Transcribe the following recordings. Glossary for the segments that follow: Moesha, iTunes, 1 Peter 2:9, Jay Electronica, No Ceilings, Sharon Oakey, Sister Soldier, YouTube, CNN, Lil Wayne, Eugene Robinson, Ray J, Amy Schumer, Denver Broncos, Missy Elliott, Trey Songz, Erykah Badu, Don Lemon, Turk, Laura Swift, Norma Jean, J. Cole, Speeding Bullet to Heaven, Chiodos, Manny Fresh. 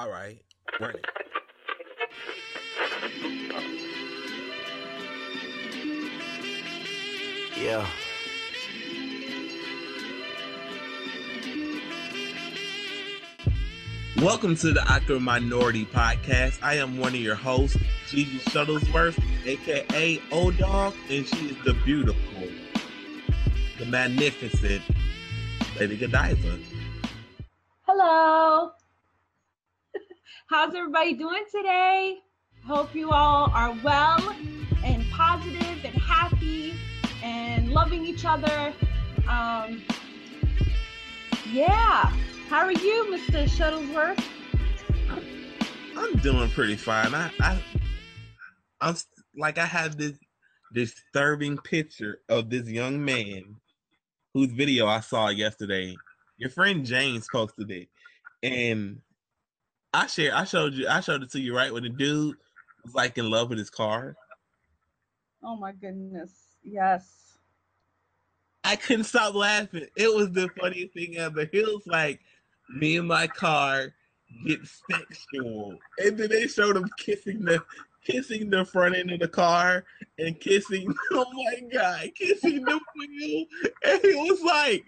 All right, run it. Yeah. Welcome to the Awkward Minority Podcast. I am one of your hosts, Jesus Shuttlesworth, aka O Dog, and she is the beautiful, the magnificent Lady Godiva. Hello. How's everybody doing today? Hope you all are well and positive and happy and loving each other. Yeah. How are you, Mr. Shuttlesworth? I'm doing pretty fine. I'm like, I have this disturbing picture of this young man whose video I saw yesterday. Your friend James posted it, and I showed it to you, right? When the dude was like in love with his car. Oh my goodness. Yes. I couldn't stop laughing. It was the funniest thing ever. He was like, me and my car get sexual. And then they showed him kissing the front end of the car and kissing the wheel. And he was like,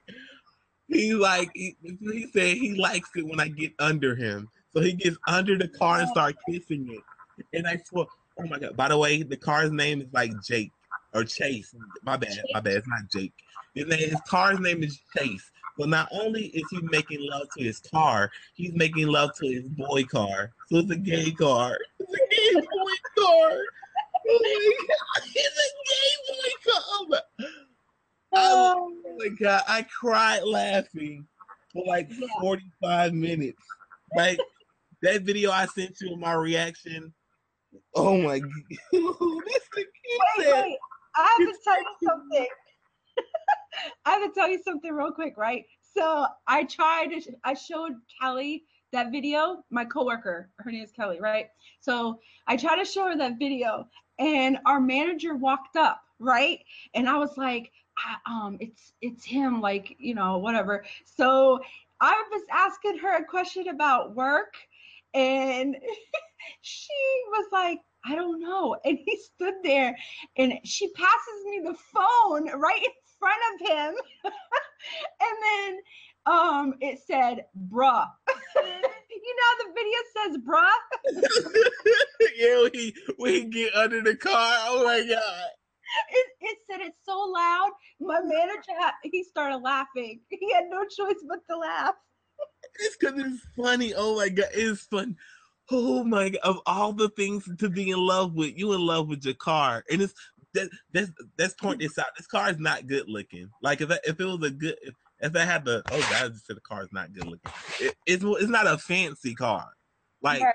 he said he likes it when I get under him. So he gets under the car and starts kissing it. And I swear, oh my God. By the way, the car's name is like Jake or Chase. My bad. It's not Jake. His car's name is Chase. So not only is he making love to his car, he's making love to his boy car. So it's a gay car. It's a gay boy car. Oh my God. It's a gay boy car. Oh my God. I cried laughing for like 45 minutes. Like, that video I sent you, my reaction. Oh my God. That's the kid. Wait. I have to tell you something. I have to tell you something real quick, right? So I showed Kelly that video, my coworker, her name is Kelly, right? So I tried to show her that video, and our manager walked up, right? And I was like, it's him, like, you know, whatever. So I was asking her a question about work, and she was like, I don't know. And he stood there, and she passes me the phone right in front of him. And then it said, bruh. You know, the video says, bruh. Yeah, we get under the car. Oh, my God. It said it so loud. My manager, he started laughing. He had no choice but to laugh. It's because it's funny. Oh, my God. It's fun. Oh, my God. Of all the things to be in love with, you in love with your car. And it's let's point this out. This car is not good looking. Like, I just said the car is not good looking. It's not a fancy car. Like, right.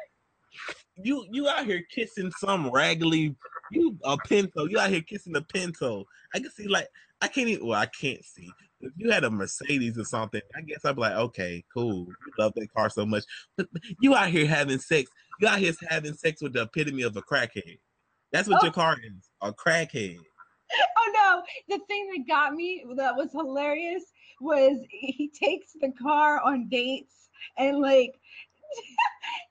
You out here kissing some raggedy... You out here kissing the Pinto. I can see, like, I can't see. If you had a Mercedes or something, I guess I'd be like, okay, cool. You love that car so much. But you out here having sex. You out here having sex with the epitome of a crackhead. That's what your car is, a crackhead. Oh, no. The thing that got me that was hilarious was he takes the car on dates and, like,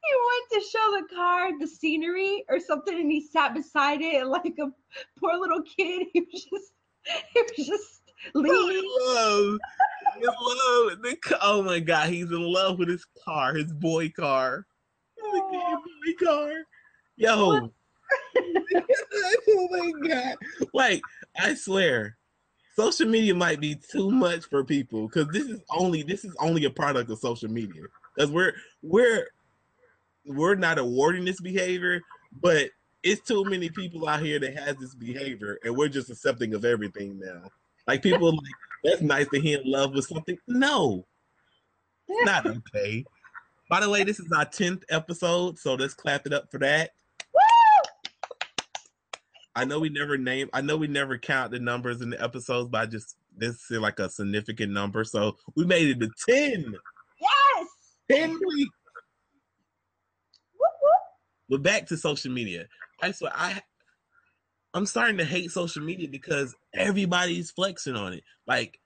he went to show the car the scenery or something, and he sat beside it, and like a poor little kid, he was just leaning. Oh my God, he's in love with his car, his boy car. He's a gay boy car. Yo. Oh my God. Like, I swear, social media might be too much for people, because this is only a product of social media. Because we're not awarding this behavior, but it's too many people out here that has this behavior, and we're just accepting of everything now. Like, people are like, that's nice that he in love with something. No, it's not okay. By the way, this is our 10th episode, so let's clap it up for that. Woo! I know we never count the numbers in the episodes, but this is like a significant number, so we made it to 10. Yes. 10 weeks. Whoop, whoop. We're back to social media. I swear, I'm starting to hate social media because everybody's flexing on it. Like,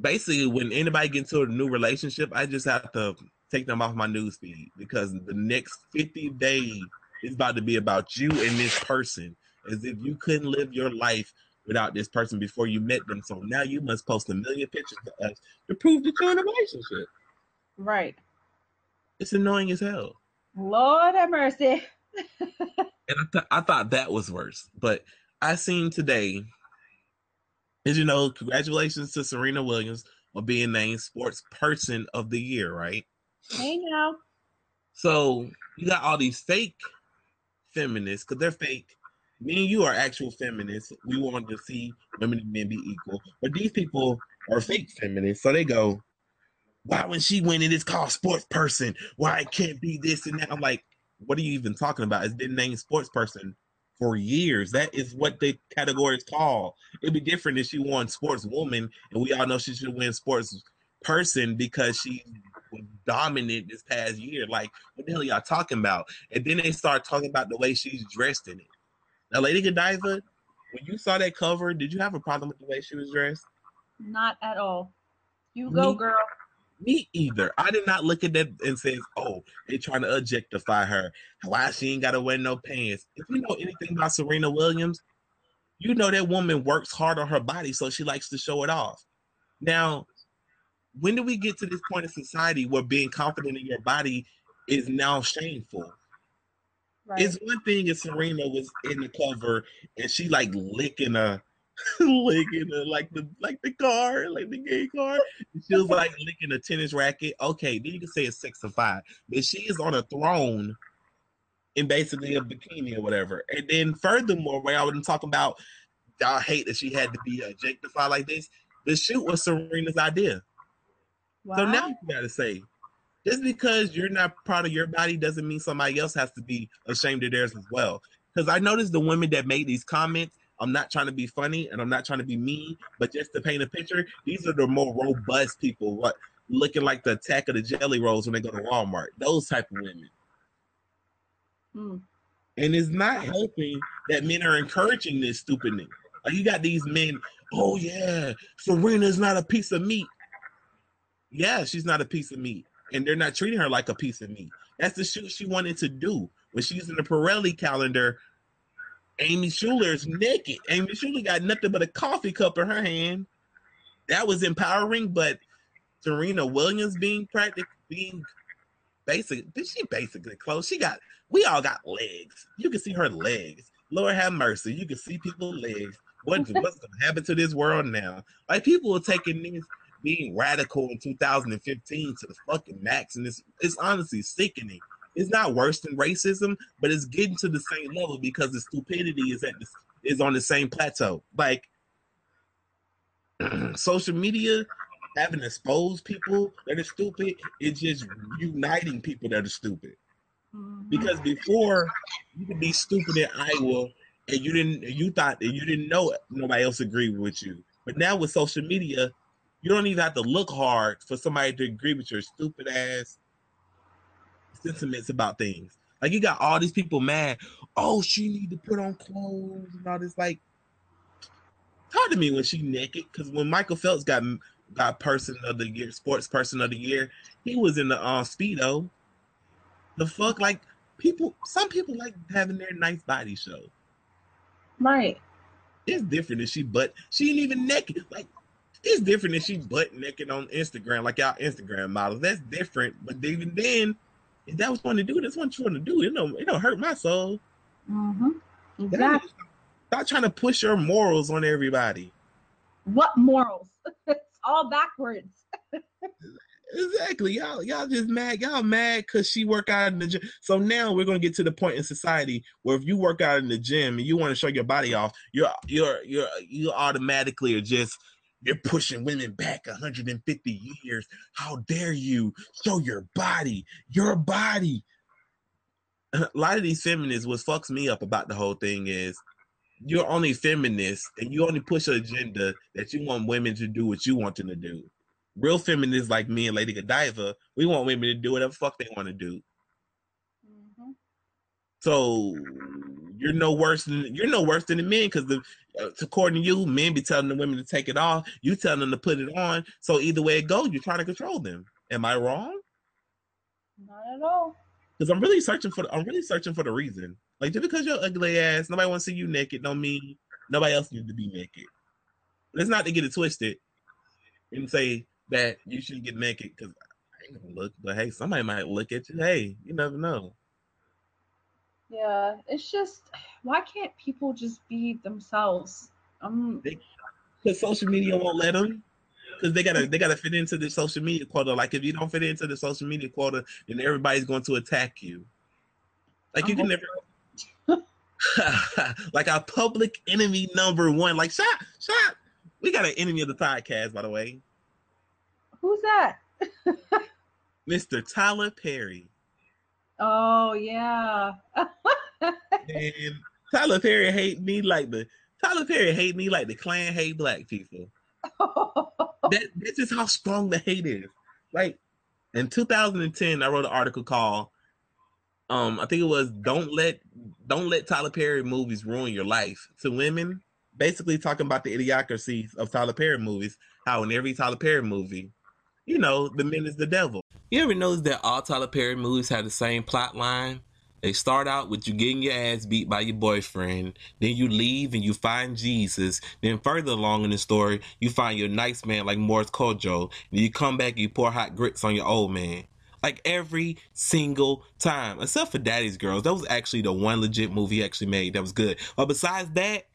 basically, when anybody gets into a new relationship, I just have to take them off my news feed, because the next 50 days is about to be about you and this person, as if you couldn't live your life without this person before you met them. So now you must post a million pictures to us to prove that you're in a relationship. Right. It's annoying as hell. Lord have mercy. And I thought that was worse, but I seen today, as you know, congratulations to Serena Williams on being named Sports Person of the Year, right? Hey, now. So you got all these fake feminists, because they're fake. Me and you are actual feminists. We want to see women and men be equal. But these people are fake feminists. So they go, why when she went and it's called sports person? Why it can't be this and that? I'm like, what are you even talking about? It's been named sports person for years. That is what the category is called. It'd be different if she won sports woman, and we all know she should win sports person because she was dominant this past year. Like, what the hell are y'all talking about? And then they start talking about the way she's dressed in it. Now, Lady Godiva, when you saw that cover, did you have a problem with the way she was dressed? Not at all. You go, girl. Me either. I did not look at that and say, oh, they trying to objectify her. Why she ain't got to wear no pants? If you know anything about Serena Williams, you know that woman works hard on her body, so she likes to show it off. Now, when do we get to this point in society where being confident in your body is now shameful? Right. It's one thing if Serena was in the cover and she like licking her like the car, like the gay car. And she was like licking a tennis racket. Okay, then you can say it's sexified. But she is on a throne in basically a bikini or whatever. And then furthermore, where I wouldn't talk about y'all hate that she had to be objectified like this, the shoot was Serena's idea. Wow. So now you gotta say, just because you're not proud of your body doesn't mean somebody else has to be ashamed of theirs as well. Because I noticed the women that made these comments, I'm not trying to be funny and I'm not trying to be mean, but just to paint a picture, these are the more robust people, what, looking like the attack of the jelly rolls when they go to Walmart, those type of women. Mm. And it's not helping that men are encouraging this stupidness. Like, you got these men, oh yeah, Serena's not a piece of meat. Yeah, she's not a piece of meat. And they're not treating her like a piece of meat. That's the shoot she wanted to do. When she's in the Pirelli calendar, Amy Schumer's naked. Amy Schumer got nothing but a coffee cup in her hand. That was empowering, but Serena Williams being basically, she basically close. We all got legs. You can see her legs. Lord have mercy. You can see people's legs. What's going to happen to this world now? Like, people are taking this being radical in 2015 to the fucking max, and it's honestly sickening. It's not worse than racism, but it's getting to the same level because the stupidity is on the same plateau. Like, social media having exposed people that are stupid, it's just uniting people that are stupid. Because before, you could be stupid in Iowa and you thought that you didn't know nobody else agreed with you. But now with social media, you don't even have to look hard for somebody to agree with your stupid ass sentiments about things. Like, you got all these people mad. Oh, she need to put on clothes and all this. Like, talk to me when she naked. Because when Michael Phelps got Person of the Year, Sports Person of the Year, he was in the Speedo. The fuck, like, people. Some people like having their nice body show. Right. It's different than she ain't even naked. Like. It's different if she butt naked on Instagram, like y'all Instagram models. That's different. But even then, if that was going to do, that's what you want to do. It don't hurt my soul. Mm-hmm. Exactly. Stop trying to push your morals on everybody. What morals? It's all backwards. Exactly. Y'all just mad. Y'all mad because she work out in the gym. So now we're gonna get to the point in society where if you work out in the gym and you want to show your body off, you automatically are just. You're pushing women back 150 years. How dare you show your body, your body. A lot of these feminists, what fucks me up about the whole thing is you're only feminist and you only push an agenda that you want women to do what you want them to do. Real feminists like me and Lady Godiva, we want women to do whatever the fuck they want to do. Mm-hmm. So you're no worse than the men, because according to you, men be telling the women to take it off, you telling them to put it on. So either way it goes, you're trying to control them. Am I wrong? Not at all. Because I'm really searching for the reason. Like, just because you're ugly ass, nobody wants to see you naked, don't mean nobody else needs to be naked. But it's not to get it twisted and say that you shouldn't get naked because I ain't gonna look, but hey, somebody might look at you. Hey, you never know. Yeah, it's just, why can't people just be themselves? Because social media won't let them. Because they gotta fit into the social media quota. Like, if you don't fit into the social media quota, then everybody's going to attack you. Like, you can never. Like, our public enemy number one. Like, shut. We got an enemy of the podcast, by the way. Who's that? Mr. Tyler Perry. Oh, yeah. And Tyler Perry hate me like the Klan hate black people. That's just how strong the hate is. Like, in 2010, I wrote an article called, I think it was Don't Let Tyler Perry Movies Ruin Your Life to Women, basically talking about the idiocracies of Tyler Perry movies, how in every Tyler Perry movie, you know, the men is the devil. You ever notice that all Tyler Perry movies have the same plot line? They start out with you getting your ass beat by your boyfriend. Then you leave and you find Jesus. Then further along in the story, you find your nice man like Morris Kojo. And you come back and you pour hot grits on your old man. Like every single time. Except for Daddy's Girls. That was actually the one legit movie he actually made that was good. But besides that,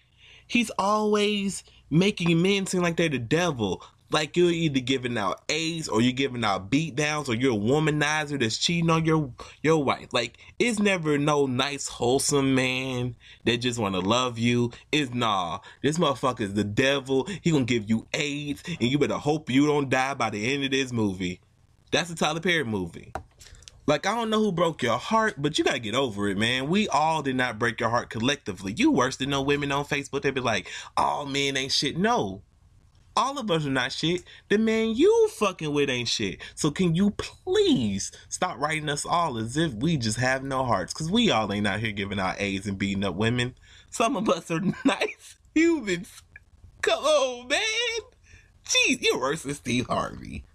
he's always making men seem like they're the devil. Like, you're either giving out A's or you're giving out beatdowns or you're a womanizer that's cheating on your wife. Like, it's never no nice, wholesome man that just want to love you. It's nah. This motherfucker is the devil. He gonna give you AIDS and you better hope you don't die by the end of this movie. That's a Tyler Perry movie. Like, I don't know who broke your heart, but you gotta get over it, man. We all did not break your heart collectively. You worse than no women on Facebook. They be like, all men ain't shit. No. All of us are not shit. The man you fucking with ain't shit. So can you please stop writing us all as if we just have no hearts? Because we all ain't out here giving out A's and beating up women. Some of us are nice humans. Come on, man. Jeez, you're worse than Steve Harvey.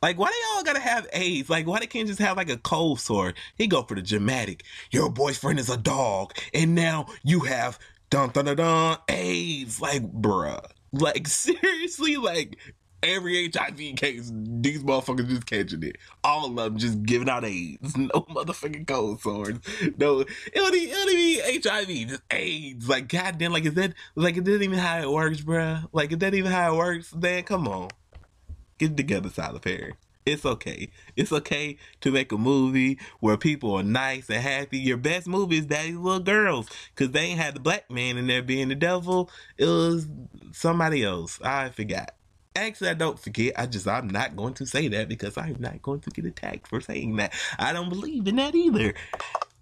Like, why they all gotta have A's? Like, why they can't just have, like, a cold sore? He go for the dramatic. Your boyfriend is a dog. And now you have dun-dun-dun-dun A's. Like, bruh. Like, seriously, like, every HIV case, these motherfuckers just catching it. All of them just giving out AIDS. No motherfucking cold sores. No, it would be HIV, just AIDS. Like, goddamn, like, is that even how it works, bruh? Like, is that even how it works? Man, come on. Get it together, Tyler Perry. It's okay. It's okay to make a movie where people are nice and happy. Your best movie is Daddy's Little Girls, because they ain't had the black man in there being the devil. It was somebody else. I forgot. Actually, I don't forget. I'm not going to say that because I'm not going to get attacked for saying that. I don't believe in that either.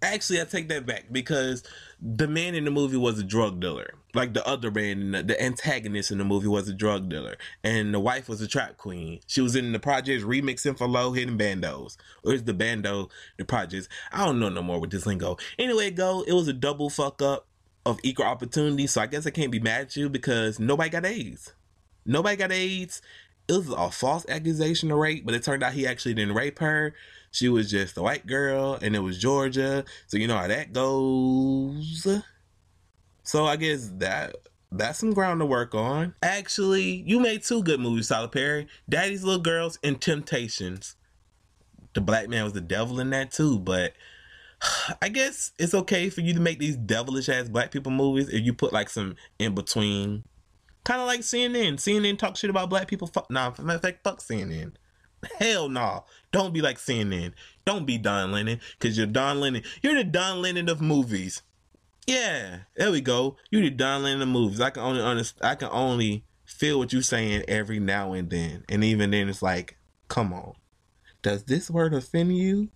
Actually, I take that back because the man in the movie was a drug dealer. Like, the other man, the antagonist in the movie was a drug dealer. And the wife was a trap queen. She was in the projects remixing for low hidden bandos. Or is the bando the projects? I don't know no more with this lingo. Anyway, it was a double fuck up of equal opportunity. So I guess I can't be mad at you because nobody got AIDS. Nobody got AIDS. It was a false accusation of rape, but it turned out he actually didn't rape her. She was just a white girl, and it was Georgia. So you know how that goes. So I guess that's some ground to work on. Actually, you made two good movies, Tyler Perry. Daddy's Little Girls and Temptations. The black man was the devil in that too, but I guess it's okay for you to make these devilish-ass black people movies if you put, like, some in-between. Kind of like CNN. CNN talk shit about black people. Fuck CNN. Hell no. Don't be like CNN. Don't be Don Lemon, because you're Don Lemon. You're the Don Lemon of movies. Yeah, there we go. You're the Don Lemon of movies. I can only feel what you're saying every now and then. And even then, it's like, come on. Does this word offend you?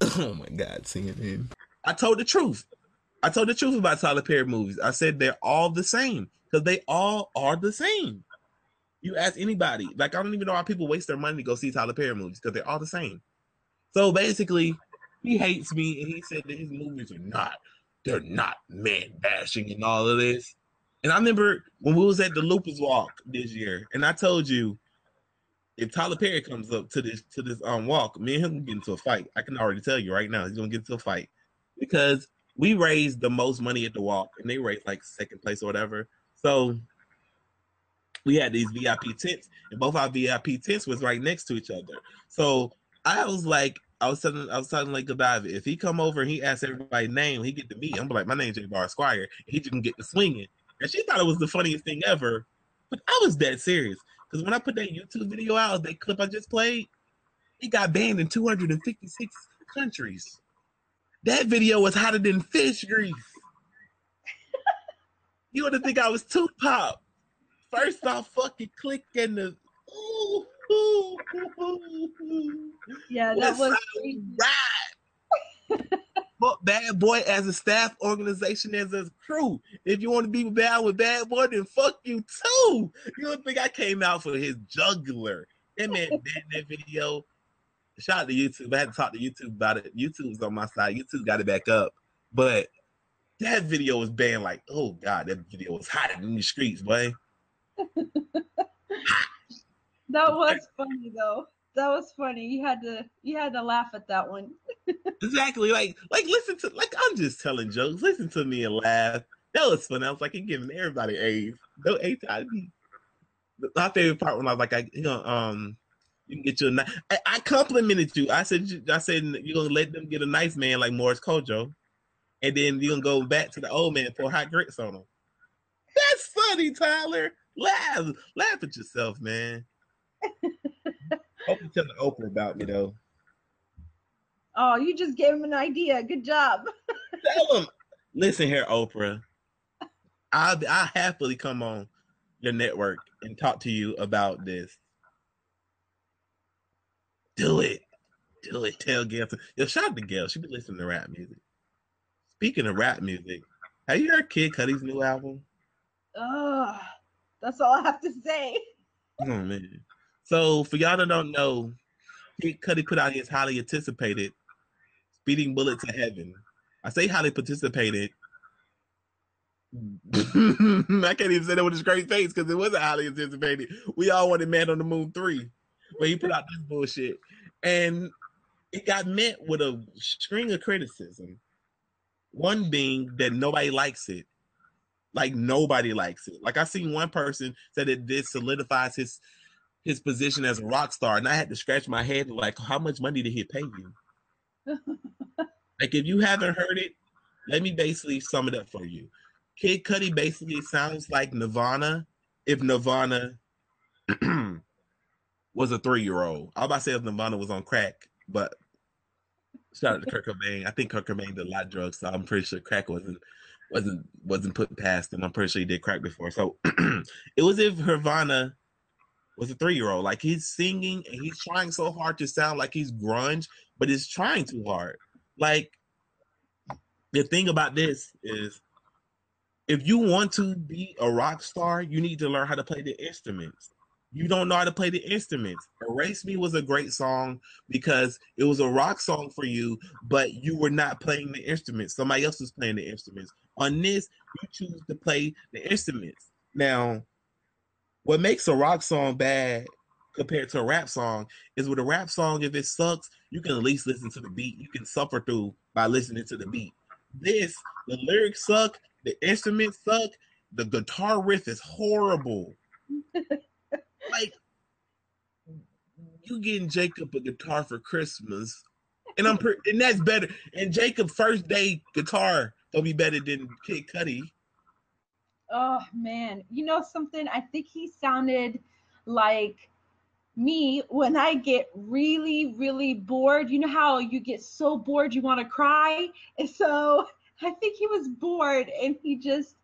Oh my God, CNN. I told the truth about Tyler Perry movies. I said they're all the same because they all are the same. You ask anybody. Like, I don't even know how people waste their money to go see Tyler Perry movies because they're all the same. So basically, he hates me and he said that his movies are not. They're not man bashing and all of this. And I remember when we was at the Lupus Walk this year and I told you If Tyler Perry comes up to this walk, me and him will get into a fight. I can already tell you right now, he's gonna get into a fight because we raised the most money at the walk, and they raised like second place or whatever. So we had these VIP tents, and both our VIP tents was right next to each other. So I was like, I was telling Lady Godiva, if he come over and he asks everybody's name, he get to meet. I'm like, my name's J. Bar Squire. He just can get to swinging, and she thought it was the funniest thing ever. But I was that serious because when I put that YouTube video out, that clip I just played, it got banned in 256 countries. That video was hotter than fish grease. You would have think I was Tupac. First off, fucking click in the. Ooh, ooh, ooh, ooh. Yeah, that was right. But Bad Boy as a staff organization, as a crew. If you want to be bad with Bad Boy, then fuck you too. You don't think I came out for his juggler? That man banned that video. Shout out to YouTube. I had to talk to YouTube about it. YouTube was on my side. YouTube got it back up, but that video was banned. Like, oh god, that video was hot in the streets, boy. That was funny though. That was funny. You had to laugh at that one. Exactly. Like listen to I'm just telling jokes. Listen to me and laugh. That was fun. I was like, you're giving everybody A's. No HIV. My favorite part when I was like, you can get you a nice. I complimented you. I said you're gonna let them get a nice man like Morris Kojo, and then you're gonna go back to the old man for hot grits on him. That's funny, Tyler. Laugh at yourself, man. Hope you tell Oprah about me though. Oh, you just gave him an idea. Good job. Tell him. Listen here, Oprah. I happily come on your network and talk to you about this. Do it. Tell Gayle. Yo, shout out to Gayle. She be listening to rap music. Speaking of rap music, have you heard Kid Cudi's new album? Oh, that's all I have to say. Oh man. So for y'all that don't know, Kid Cudi put out his highly anticipated Speeding Bullet to Heaven. I say highly participated. I can't even say that with a straight face because it wasn't highly anticipated. We all wanted Man on the Moon 3 when he put out this bullshit. And it got met with a string of criticism. One being that nobody likes it. Like nobody likes it. Like I seen one person said that this solidifies his position as a rock star, and I had to scratch my head like, how much money did he pay you? Like if you haven't heard it, let me basically sum it up for you. Kid Cudi basically sounds like Nirvana if Nirvana was a 3-year-old. I was about to say if Nirvana was on crack, but shout out to Kurt Cobain. I think Kurt Cobain did a lot of drugs, so I'm pretty sure crack wasn't put past him. I'm pretty sure he did crack before. So it was if Nirvana was a 3-year-old. Like he's singing and he's trying so hard to sound like he's grunge, but it's trying too hard. Like the thing about this is if you want to be a rock star, you need to learn how to play the instruments. You don't know how to play the instruments. Erase Me was a great song because it was a rock song for you, but you were not playing the instruments. Somebody else was playing the instruments. On this, you choose to play the instruments. Now, what makes a rock song bad compared to a rap song is with a rap song, if it sucks, you can at least listen to the beat. You can suffer through by listening to the beat. This, the lyrics suck, the instruments suck, the guitar riff is horrible. Like, you getting Jacob a guitar for Christmas, and that's better. And Jacob's first day guitar gonna be better than Kid Cudi. Oh man, you know something? I think he sounded like me when I get really, really bored. You know how you get so bored you want to cry? And so I think he was bored and he just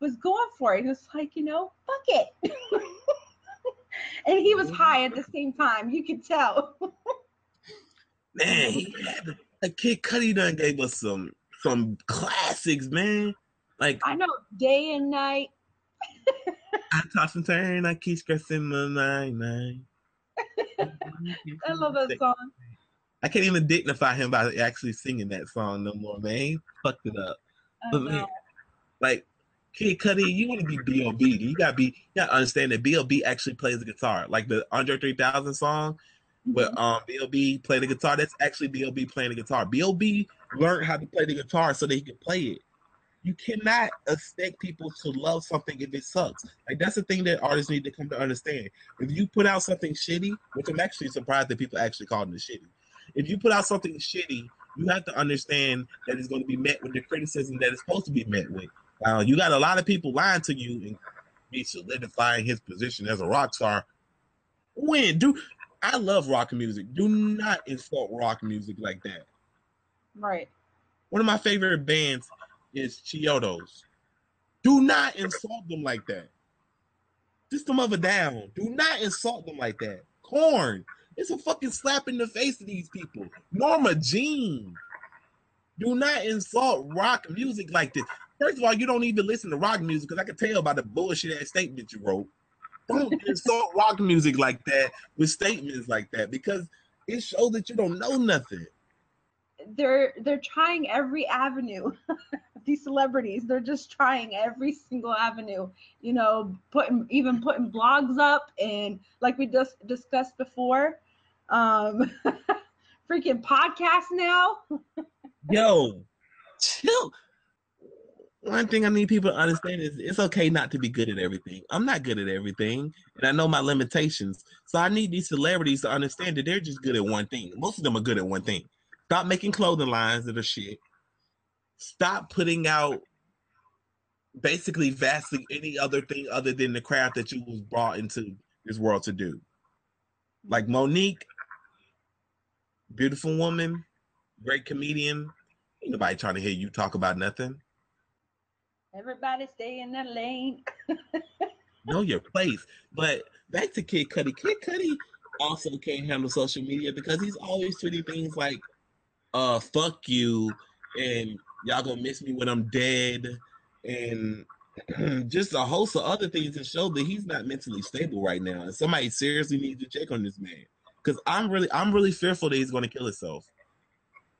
was going for it. He was like, fuck it. And he was high at the same time. You could tell. Man, Kid Cudi done gave us some classics, man. Like I know, Day and Night. I toss and turn, I keep stressing my night. I love that song. I can't even dignify him by actually singing that song no more, man. Fucked it up. But man, like Kid Cudi, you want to be B.O.B. You gotta understand that B.O.B. actually plays the guitar. Like the Andre 3000 song, where B.O.B. played the guitar. That's actually B.O.B. playing the guitar. B.O.B. learned how to play the guitar so that he could play it. You cannot expect people to love something if it sucks. Like, that's the thing that artists need to come to understand. If you put out something shitty, which I'm actually surprised that people actually called it shitty. If you put out something shitty, you have to understand that it's going to be met with the criticism that it's supposed to be met with. You got a lot of people lying to you and be solidifying his position as a rock star. I love rock music. Do not insult rock music like that. Right. One of my favorite bands is Chiodos. Do not insult them like that. System of a Down. Do not insult them like that. Korn. It's a fucking slap in the face to these people. Norma Jean. Do not insult rock music like this. First of all, you don't even listen to rock music because I can tell by the bullshit-ass statement you wrote. Don't insult rock music like that with statements like that because it shows that you don't know nothing. They're trying every avenue. These celebrities, they're just trying every single avenue. You know, putting blogs up and like we just discussed before, freaking podcasts now. Yo, chill. One thing I need people to understand is it's okay not to be good at everything. I'm not good at everything, and I know my limitations. So I need these celebrities to understand that they're just good at one thing. Most of them are good at one thing. Stop making clothing lines that are shit. Stop putting out basically vastly any other thing other than the craft that you was brought into this world to do. Like Monique, beautiful woman, great comedian. Ain't nobody trying to hear you talk about nothing. Everybody stay in their lane. Know your place. But back to Kid Cudi. Kid Cudi also can't handle social media because he's always tweeting things like, fuck you, and y'all gonna miss me when I'm dead, and just a host of other things that show that he's not mentally stable right now. And somebody seriously needs to check on this man because I'm really fearful that he's gonna kill himself.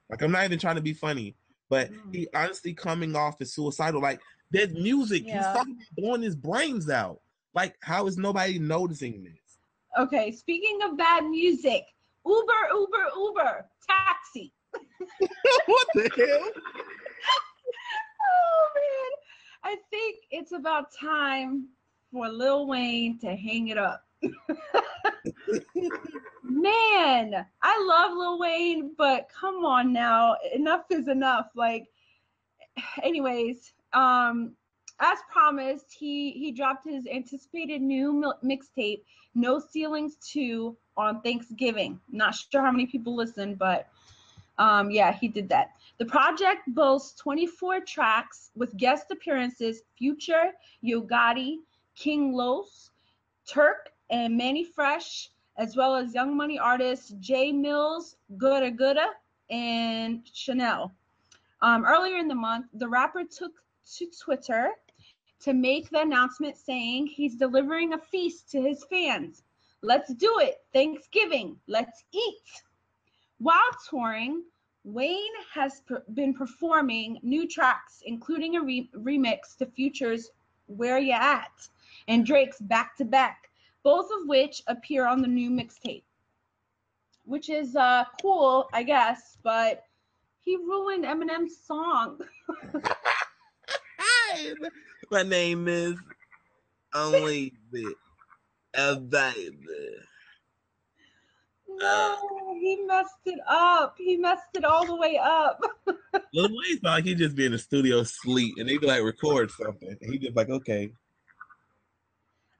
Like, I'm not even trying to be funny, but he honestly coming off as suicidal. Like, there's music. Yeah. He's talking about blowing his brains out. Like, how is nobody noticing this? Okay, speaking of bad music, Uber, taxi. What the hell? Oh, man. I think it's about time for Lil Wayne to hang it up. Man, I love Lil Wayne, but come on now. Enough is enough. Like, anyways, as promised, he dropped his anticipated new mixtape, No Ceilings 2, on Thanksgiving. Not sure how many people listened, but yeah, he did that. The project boasts 24 tracks with guest appearances, Future, Yo Gotti, King Los, Turk, and Manny Fresh, as well as Young Money artists Jay Mills, Gooda Gooda, and Chanel. Earlier in the month, the rapper took to Twitter to make the announcement saying he's delivering a feast to his fans. Let's do it. Thanksgiving. Let's eat. While touring, Wayne has been performing new tracks, including a remix to Future's Where Ya At and Drake's Back to Back, both of which appear on the new mixtape, which is cool, I guess, but he ruined Eminem's song. My name is only a baby. No, he messed it up. He messed it all the way up. Lil Wayne's like, he just be in the studio sleep, and they like record something. And he just like, okay.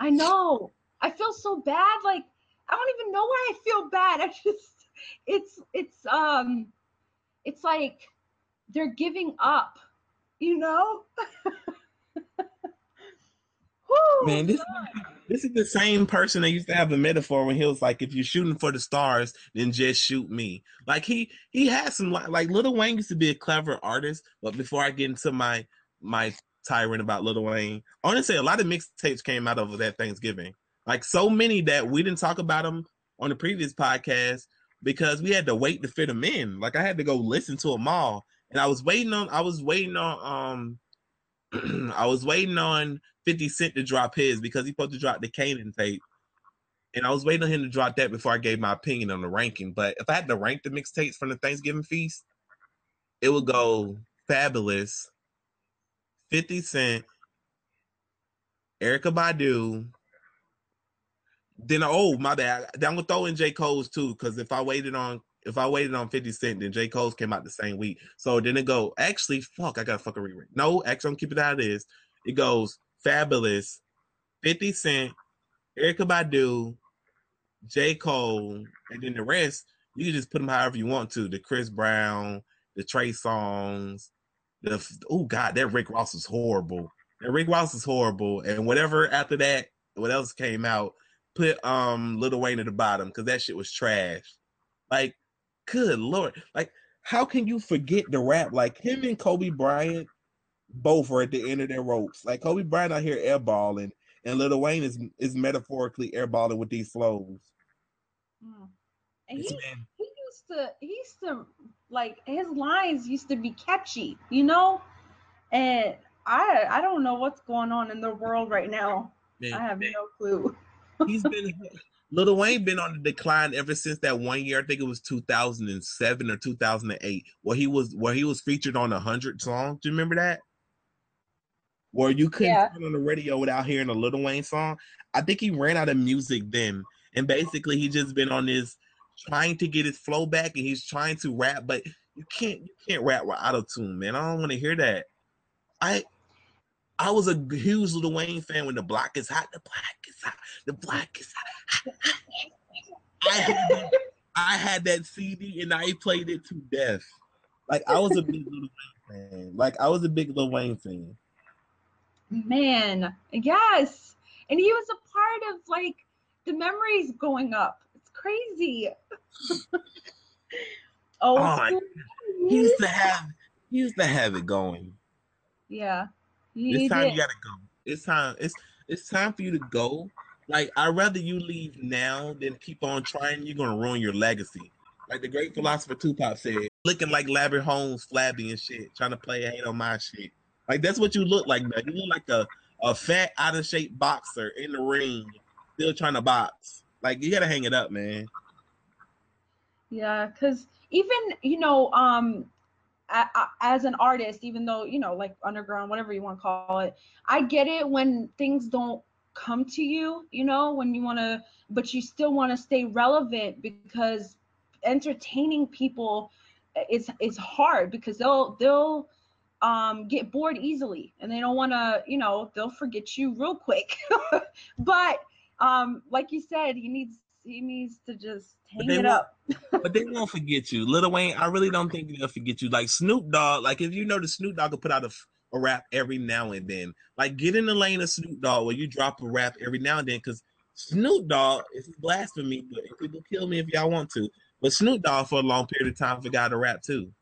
I know. I feel so bad. Like, I don't even know why I feel bad. I just, it's like they're giving up, you know. Woo, man, this is the same person that used to have a metaphor when he was like, if you're shooting for the stars, then just shoot me. Like, he had some, like Lil Wayne used to be a clever artist, but before I get into my tirade about Lil Wayne, I want to say a lot of mixtapes came out over that Thanksgiving. Like, so many that we didn't talk about them on the previous podcast because we had to wait to fit them in. Like, I had to go listen to them all. And I was waiting on I was waiting on 50 Cent to drop his because he's supposed to drop the Kanan tape. And I was waiting on him to drop that before I gave my opinion on the ranking. But if I had to rank the mixtapes from the Thanksgiving feast, it would go Fabulous, 50 Cent, Erykah Badu. Then, oh, my bad. I'm going to throw in J. Cole's too, because if I waited on 50 Cent, then J. Cole's came out the same week. So then it go, actually, fuck, I got to fucking reread. No, actually, I'm keeping it out of this. It goes Fabulous, 50 Cent, Erykah Badu, J. Cole, and then the rest, you can just put them however you want to. The Chris Brown, the Trey Songz, oh God, that Rick Ross is horrible. And whatever after that, what else came out, put Lil Wayne at the bottom because that shit was trash. Like, good Lord. Like, how can you forget the rap? Like, him and Kobe Bryant both are at the end of their ropes. Like, Kobe Bryant out here airballing, and Lil Wayne is metaphorically airballing with these flows. Mm. And he used to like, his lines used to be catchy, you know? And I don't know what's going on in the world right now. Man, I have no clue. Lil Wayne been on the decline ever since that one year. I think it was 2007 or 2008, where he was featured on 100 songs. Do you remember that? Where you couldn't turn on the radio without hearing a Lil Wayne song. I think he ran out of music then, and basically he just been on this trying to get his flow back, and he's trying to rap, but you can't rap with auto-tune, man. I don't want to hear that. I was a huge Lil Wayne fan when The Block Is Hot. I had that CD and I played it to death. Like, I was a big Lil Wayne fan. Man, yes. And he was a part of, like, the memories going up. It's crazy. Oh, he used to have it going. Yeah. It's time you gotta go. It's time for you to go. Like, I'd rather you leave now than keep on trying. You're gonna ruin your legacy. Like the great philosopher Tupac said, looking like Labrick Holmes, flabby and shit, trying to play hate on my shit. Like, that's what you look like, man. You look like a fat, out of shape boxer in the ring, still trying to box. Like, you gotta hang it up, man. Yeah, because even, you know, I, as an artist, even though, you know, like underground, whatever you want to call it, I get it when things don't come to you, you know, when you want to, but you still want to stay relevant, because entertaining people is hard, because they'll get bored easily, and they don't want to, you know, they'll forget you real quick. But like you said, he needs to just hang it up. But they won't forget you. Lil Wayne, I really don't think they'll forget you. Like Snoop Dogg, like, if you notice, Snoop Dogg will put out a rap every now and then. Like, get in the lane of Snoop Dogg where you drop a rap every now and then, because Snoop Dogg is blasphemy, but people kill me if y'all want to. But Snoop Dogg for a long period of time forgot to rap too.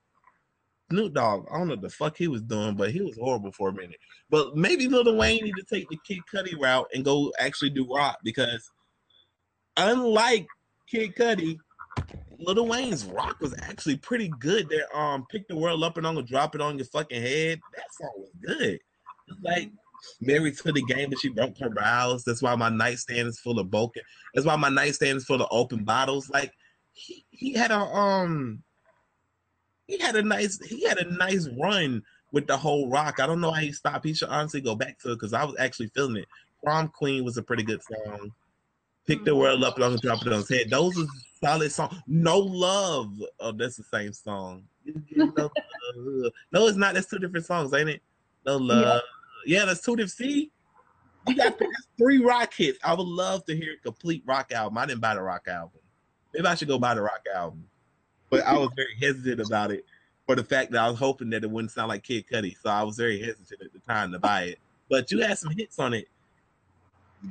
Snoop Dogg, I don't know what the fuck he was doing, but he was horrible for a minute. But maybe Lil Wayne need to take the Kid Cudi route and go actually do rock, because unlike Kid Cudi, Lil Wayne's rock was actually pretty good. That Pick the World Up and I'm Gonna Drop It on Your Fucking Head, that song was good. It's like Married to the Game, but she broke her vows. That's why my nightstand is full of broken. That's why my nightstand is full of open bottles. Like, he had a nice run with the whole rock. I don't know how he stopped. He should honestly go back to it, because I was actually feeling it. Prom Queen was a pretty good song. Pick the World Up and I'm Gonna Drop It on His Head, those are solid songs. No Love. Oh, that's the same song. No, it's not. That's two different songs, ain't it? No Love. Yeah that's two different. See? You got three rock hits. I would love to hear a complete rock album. I didn't buy the rock album. Maybe I should go buy the rock album. But I was very hesitant about it, for the fact that I was hoping that it wouldn't sound like Kid Cudi. So I was very hesitant at the time to buy it. But you had some hits on it.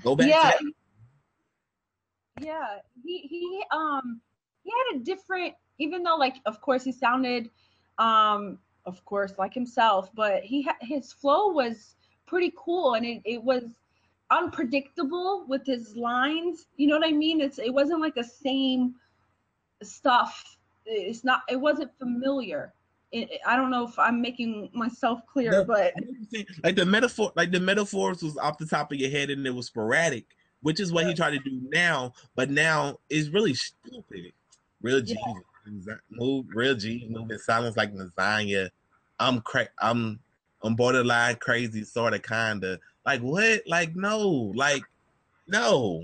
Go back to that. Yeah, he had a different, even though, like, of course he sounded, of course, like himself, but his flow was pretty cool, and it was unpredictable with his lines. You know what I mean? It wasn't like the same stuff. It wasn't familiar. I don't know if I'm making myself clear, but like the metaphor, like the metaphors was off the top of your head and it was sporadic, which is what he tried to do now. But now it's really stupid. Real G move, real G move in silence like lasagna. I'm borderline crazy, sort of, kinda. Like what? Like no, like no,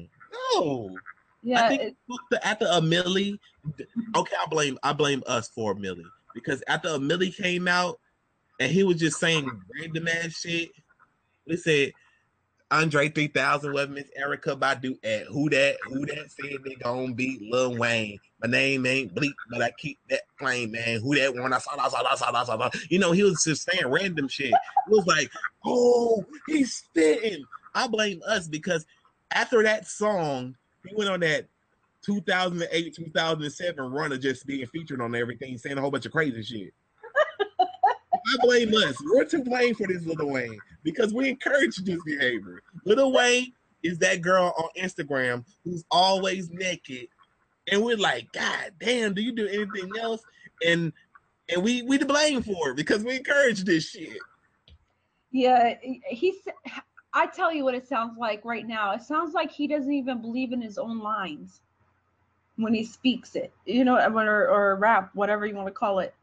no. Yeah, I think after a Millie, okay, I blame us for a Millie. Because after a Millie came out and he was just saying random ass shit, they said Andre 3000 with Miss Erykah Badu at who that said they gonna beat Lil Wayne. My name ain't bleep, but I keep that flame, man. Who that one? I saw. You know, he was just saying random shit. It was like, oh, he's spitting. I blame us because after that song, he went on that 2008, 2007 run of just being featured on everything, saying a whole bunch of crazy shit. I blame us. We're to blame for this Lil Wayne because we encourage this behavior. Lil Wayne is that girl on Instagram who's always naked, and we're like, God damn, do you do anything else? And we to blame for it because we encourage this shit. Yeah, I tell you what it sounds like right now. It sounds like he doesn't even believe in his own lines when he speaks it, you know, or rap, whatever you want to call it.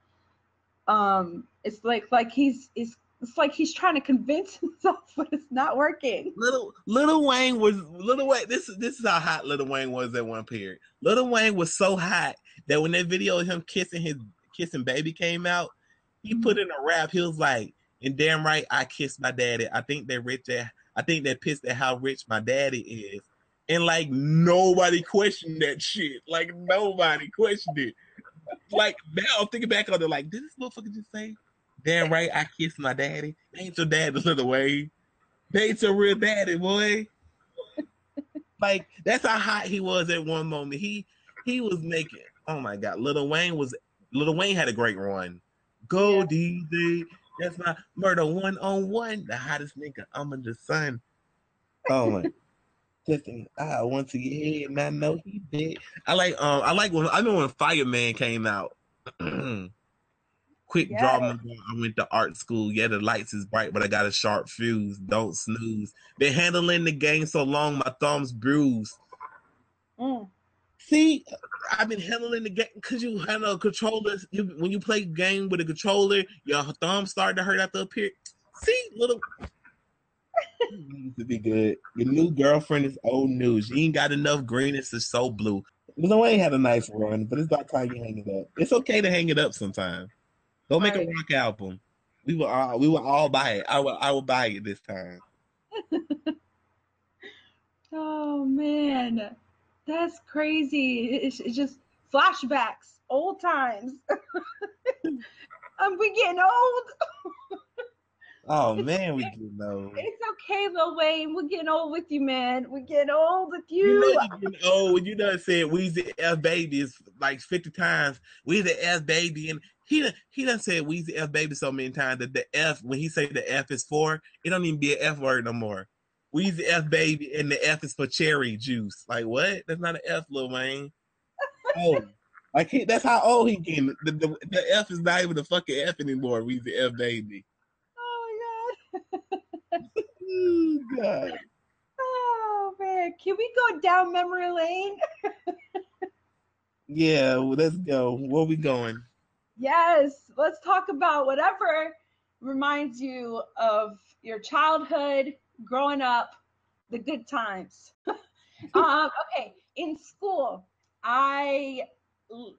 It's like it's like he's trying to convince himself, but it's not working. Lil Wayne. This is how hot Lil Wayne was at one period. Lil Wayne was so hot that when that video of him kissing baby came out, he put in a rap. He was like, "And damn right, I kissed my daddy. I think they're rich. I think they're pissed at how rich my daddy is." And like nobody questioned that shit. Like nobody questioned it. Like now I'm thinking back on it, like, did this motherfucker just say, damn right, I kissed my daddy? They ain't your dad the other way. They ain't your real daddy, boy. Like that's how hot he was at one moment. He was naked. Oh my God. Lil Wayne had a great run. Go DZ. That's my murder 1-on-1. The hottest nigga under the sun. Oh my listen, I want to get him. I know he did. I remember when Fireman came out. Quick drama. I went to art school. Yeah, the lights is bright, but I got a sharp fuse. Don't snooze. Been handling the game so long, my thumb's bruised. See, I've been handling the game because you handle controllers. When you play game with a controller, your thumb started to hurt after a period. See, little. To be good. Your new girlfriend is old news. You ain't got enough green. It's just so blue. Lil Wayne had a nice run, but it's about time you hang it up. It's okay to hang it up sometime. Go make a rock album. We will all buy it. I will buy it this time. Oh man, that's crazy. It's just flashbacks, old times. We getting old. Oh man, we getting old. It's okay, Lil Wayne. We're getting old with you, man. We're getting old with you. You know you're getting old when you done said Weezy F Baby is like 50 times. Weezy F Baby, and he done said Weezy F Baby so many times that the F, when he say the F is for, it don't even be an F word no more. Weezy F Baby, and the F is for cherry juice. Like what? That's not an F, Lil Wayne. Oh, like that's how old he getting. The F is not even a fucking F anymore. Weezy F Baby. God. Oh man, can we go down memory lane? Yeah, well, let's go. Where we going? Yes, let's talk about whatever reminds you of your childhood, growing up, the good times. Okay, in school, I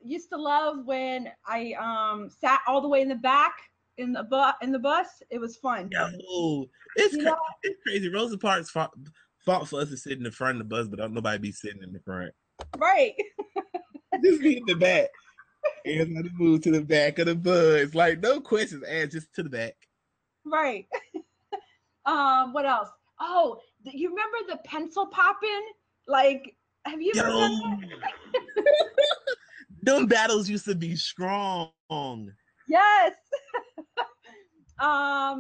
used to love when I sat all the way in the back. In the bus, it was fun. Yo, it's crazy. Rosa Parks fought for us to sit in the front of the bus, but don't nobody be sitting in the front. Right. Just be in the back. Everybody move to the back of the bus. Like no questions asked, just to the back. Right. What else? Oh, you remember the pencil popping? Like, have you ever done that? Them battles used to be strong. Yes.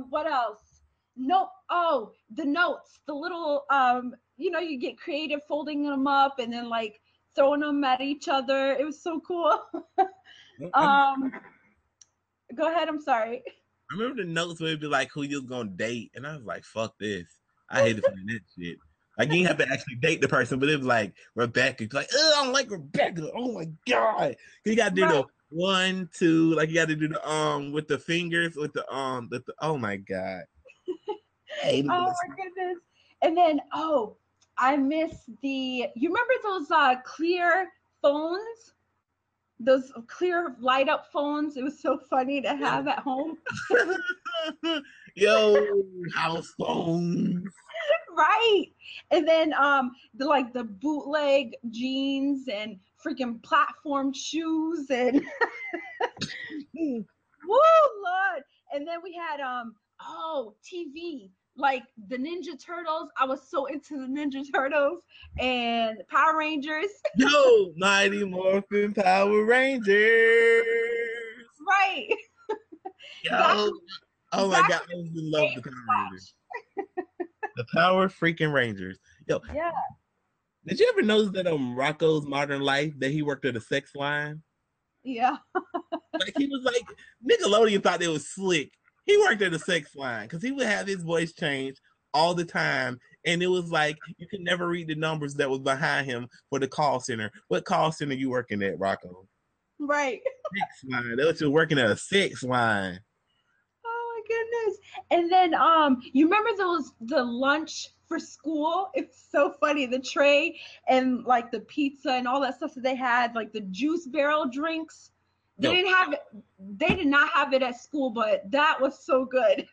What else? No. Oh, the notes, the little, you know, you get creative folding them up and then like throwing them at each other. It was so cool. Go ahead. I'm sorry. I remember the notes where it'd be like, who you gonna date? And I was like, fuck this. I hated playing that shit. Like, you didn't have to actually date the person, but it was like Rebecca. It's like, I don't like Rebecca. Oh my God. You gotta do the 1, 2, like you gotta do the with the fingers, with the oh my God. Oh my goodness. And then I miss the, you remember those clear phones? Those clear light up phones. It was so funny to have at home. Yo, house phones. Right. And then the bootleg jeans and freaking platform shoes and woo Lord. And then we had TV, like the Ninja Turtles. I was so into the Ninja Turtles and Power Rangers. Yo, Mighty Morphin Power Rangers. Right. Yo. Oh my God, I was in love with the Power Rangers. The Power freaking Rangers. Yo. Yeah. Did you ever notice that on Rocco's Modern Life that he worked at a sex line? Yeah. Like he was like, Nickelodeon thought they was slick. He worked at a sex line because he would have his voice changed all the time. And it was like, you could never read the numbers that was behind him for the call center. What call center you working at, Rocco? Right. Sex line. That was just working at a sex line. Oh my goodness. And then you remember the lunch for school? It's so funny. The tray and like the pizza and all that stuff that they had, like the juice barrel drinks. They didn't have it. They did not have it at school, but that was so good.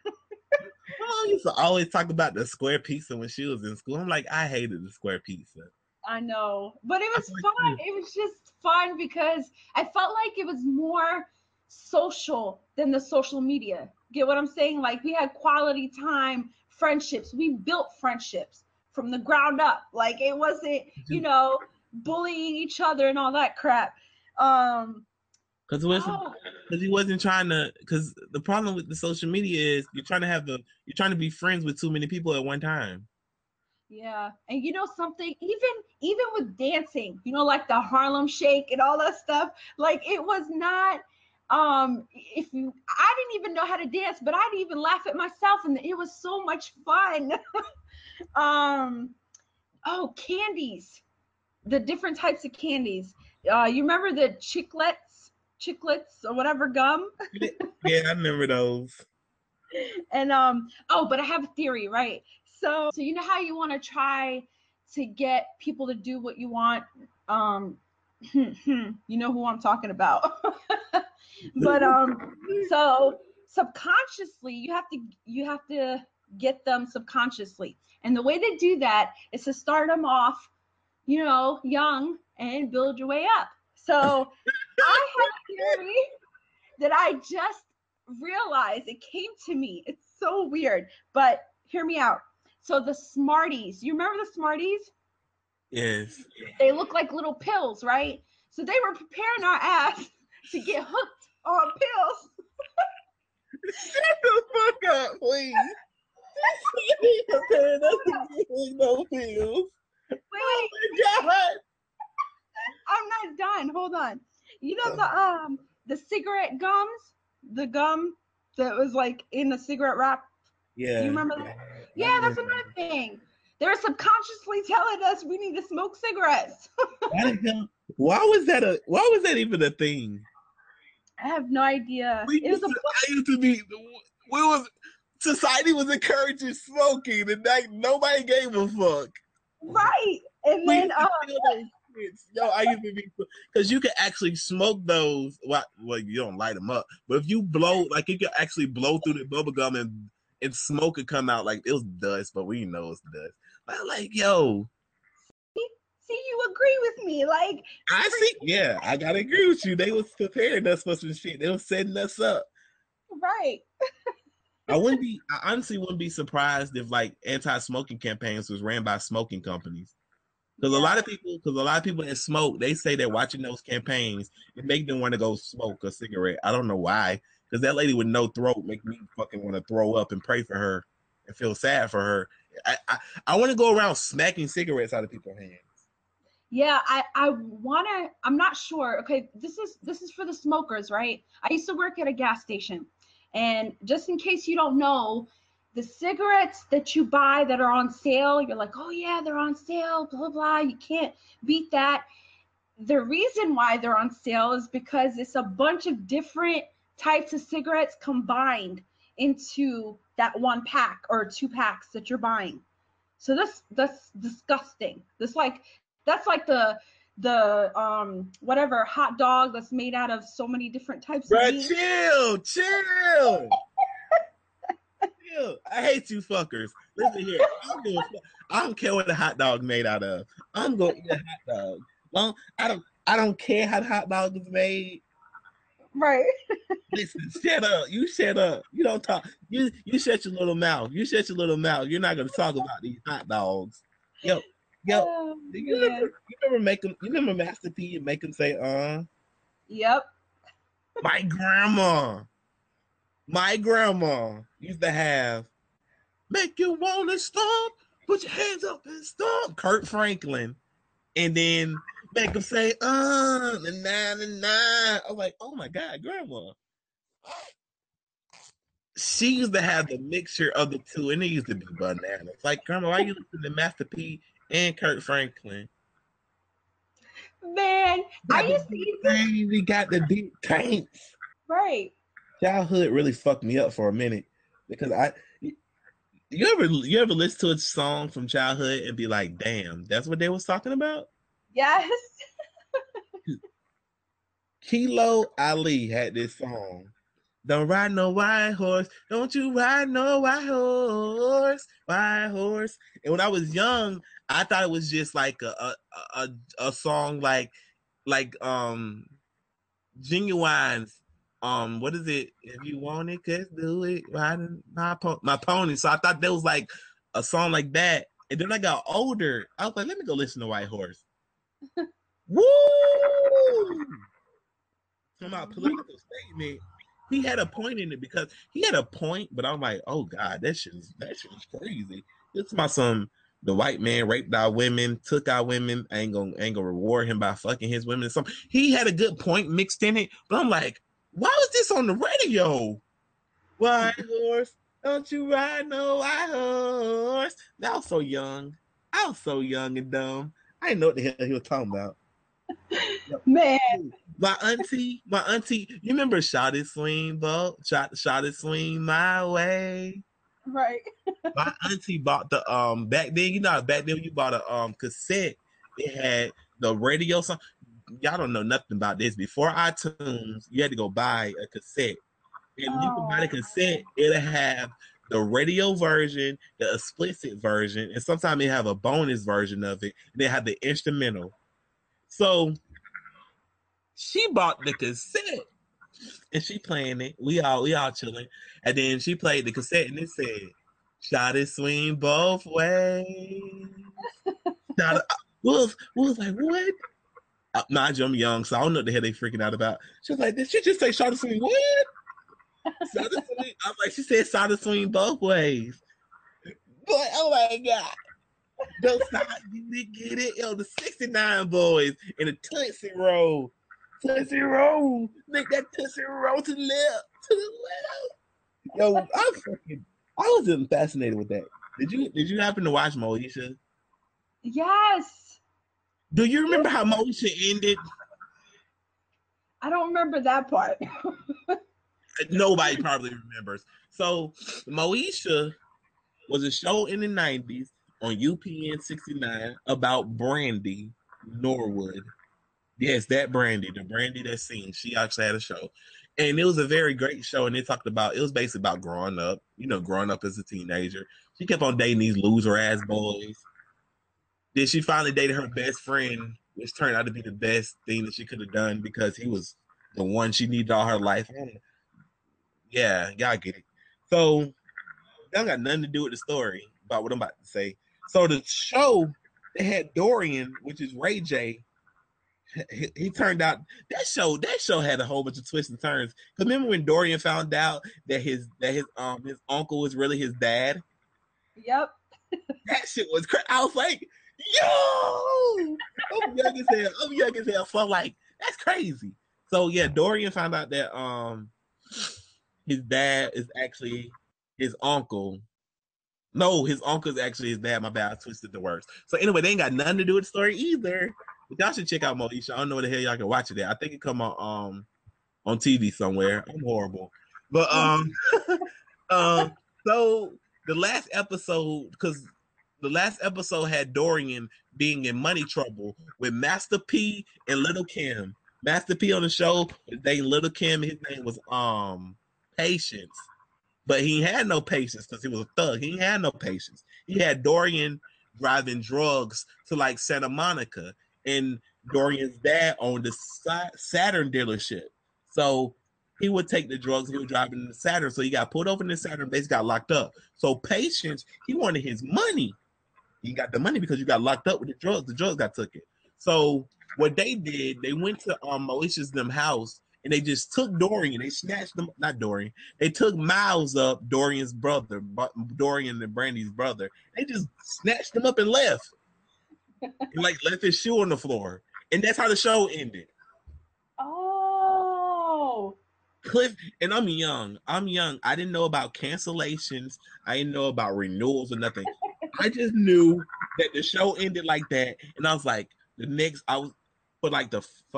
I used to always talk about the square pizza when she was in school. I'm like, I hated the square pizza. I know, but it was fun. It was just fun because I felt like it was more social than the social media. Get what I'm saying? Like we had quality time, friendships. We built friendships from the ground up. Like it wasn't, bullying each other and all that crap. Because the problem with the social media is you're trying to be friends with too many people at one time. Yeah. And you know something, even with dancing, like the Harlem Shake and all that stuff, like it was not, I didn't even know how to dance, but I'd even laugh at myself and it was so much fun. Candies, the different types of candies. You remember the chiclets or whatever gum? Yeah, I remember those. And but I have a theory, right? So you know how you want to try to get people to do what you want. You know who I'm talking about. But so subconsciously, you have to get them subconsciously, and the way to do that is to start them off, young, and build your way up. So I have a theory that I just realized. It came to me. It's so weird, but hear me out. So the Smarties, you remember the Smarties? Yes. They look like little pills, right? So they were preparing our ass to get hooked on pills. Shut the fuck up, please. Preparing us to get hooked on pills. Wait. Oh my God. I'm not done. Hold on. The cigarette gums, the gum that was like in the cigarette wrap. Yeah. Do you remember that? Yeah, that's another thing. They're subconsciously telling us we need to smoke cigarettes. Why was that even a thing? I have no idea. Society was encouraging smoking, and nobody gave a fuck. Right, and then. Yo, I used to be, because you can actually smoke those. Well, you don't light them up, but if you blow, like you can actually blow through the bubble gum and smoke could come out. Like it was dust, but we know it's dust. But like, yo, see, you agree with me? Like I see, yeah, I gotta agree with you. They was preparing us for some shit. They was setting us up, right? I honestly wouldn't be surprised if like anti-smoking campaigns was ran by smoking companies. Because a lot of people that smoke, they say that watching those campaigns, it make them want to go smoke a cigarette. I don't know why. Because that lady with no throat make me fucking want to throw up and pray for her and feel sad for her. I want to go around smacking cigarettes out of people's hands. Yeah, I wanna, I'm not sure. Okay, this is for the smokers, right? I used to work at a gas station. And just in case you don't know, the cigarettes that you buy that are on sale, you're like, oh yeah, they're on sale, blah, blah, you can't beat that. The reason why they're on sale is because it's a bunch of different types of cigarettes combined into that one pack or two packs that you're buying. So that's disgusting. This like, that's like the whatever hot dog that's made out of so many different types of meat. Chill. I hate you fuckers. Listen here. I don't care what the hot dog made out of. I'm going to eat a hot dog. Well, I don't care how the hot dog is made. Right. Listen, shut up. You don't talk. You shut your little mouth. You're not going to talk about these hot dogs. Yo. You remember Master P and make him say, Yep. My grandma used to have make you want to stomp, put your hands up and stomp, Kurt Franklin, and then make them say, and nine. I was like, oh my God, grandma. She used to have the mixture of the two, and it used to be bananas. Like, grandma, why you listen to Master P and Kurt Franklin? Man, I used to eat this. We got the deep tanks. Right. Childhood really fucked me up for a minute because you ever listen to a song from childhood and be like, damn, that's what they was talking about? Yes. Kilo Ali had this song. Don't ride no white horse. Don't you ride no white horse. White horse. And when I was young, I thought it was just like a song like Genuine's. What is it? If you want it, just do it. Riding my pony. So I thought that was like a song like that. And then I got older. I was like, let me go listen to White Horse. Woo! So my political statement, he had a point in it because he had a point, but I'm like, oh God, that shit's crazy. It's about some the white man raped our women, took our women. I ain't gonna reward him by fucking his women. Some he had a good point mixed in it, but I'm like, why was this on the radio? White horse, don't you ride no white horse. I was so young. And dumb. I didn't know what the hell he was talking about. Man. My auntie, you remember Shot It Swing, Bo? Shot It Swing My Way. Right. My auntie bought the, back then you bought a cassette. It had the radio song. Y'all don't know nothing about this. Before iTunes, you had to go buy a cassette. And you can buy the cassette, it'll have the radio version, the explicit version, and sometimes they have a bonus version of it. And they have the instrumental. So she bought the cassette and she playing it. We all chilling. And then she played the cassette and it said, "Shot it swing both ways." we was like, what? Mind you, I'm young, so I don't know what the hell they freaking out about. She was like, did she just say shot a swing? What? Shot a swing? I was like, she said shot a swing both ways. Boy, oh my God. Those sides, you get it? Yo, the 69 boys in a Tootsie Roll. Make that Tootsie Roll to the left. Yo, I was fascinated with that. Did you happen to watch Moesha? Yes. Do you remember how Moesha ended? I don't remember that part. Nobody probably remembers. So Moesha was a show in the 90s on UPN 69 about Brandy Norwood. Yes, that Brandy, the Brandy that sings. She actually had a show. And it was a very great show. And it was basically about growing up. You know, growing up as a teenager. She kept on dating these loser-ass boys. Then she finally dated her best friend, which turned out to be the best thing that she could have done because he was the one she needed all her life. Yeah, y'all get it. So that got nothing to do with the story about what I'm about to say. So the show, they had Dorian, which is Ray J. He turned out that show had a whole bunch of twists and turns. Cause remember when Dorian found out that his uncle was really his dad? Yep. That shit was crazy. I was like, yo, I'm young as hell. I'm young as hell. So I'm like, that's crazy. So yeah, Dorian found out that his dad is actually his uncle. No, his uncle is actually his dad. My bad, I twisted the words. So anyway, they ain't got nothing to do with the story either. But y'all should check out Moesha. I don't know where the hell y'all can watch it at. I think it come on TV somewhere. I'm horrible. But so the last episode, because the last episode had Dorian being in money trouble with Master P and Little Kim. Master P on the show was dating Little Kim. His name was Patience. But he had no patience because he was a thug. He had no patience. He had Dorian driving drugs to like Santa Monica, and Dorian's dad owned the Saturn dealership. So he would take the drugs. He was driving the Saturn. So he got pulled over in the Saturn, basically got locked up. So Patience, he wanted his money. He got the money because you got locked up with the drugs. The drugs got taken. So what they did, they went to Moesha's them house, and they just took Dorian. They snatched them, not Dorian. They took Miles up, Dorian's brother, Dorian and Brandy's brother. They just snatched him up and left. He like left his shoe on the floor. And that's how the show ended. Oh. Cliff, and I'm young. I'm young. I didn't know about cancellations. I didn't know about renewals or nothing. I just knew that the show ended like that. And I was like, for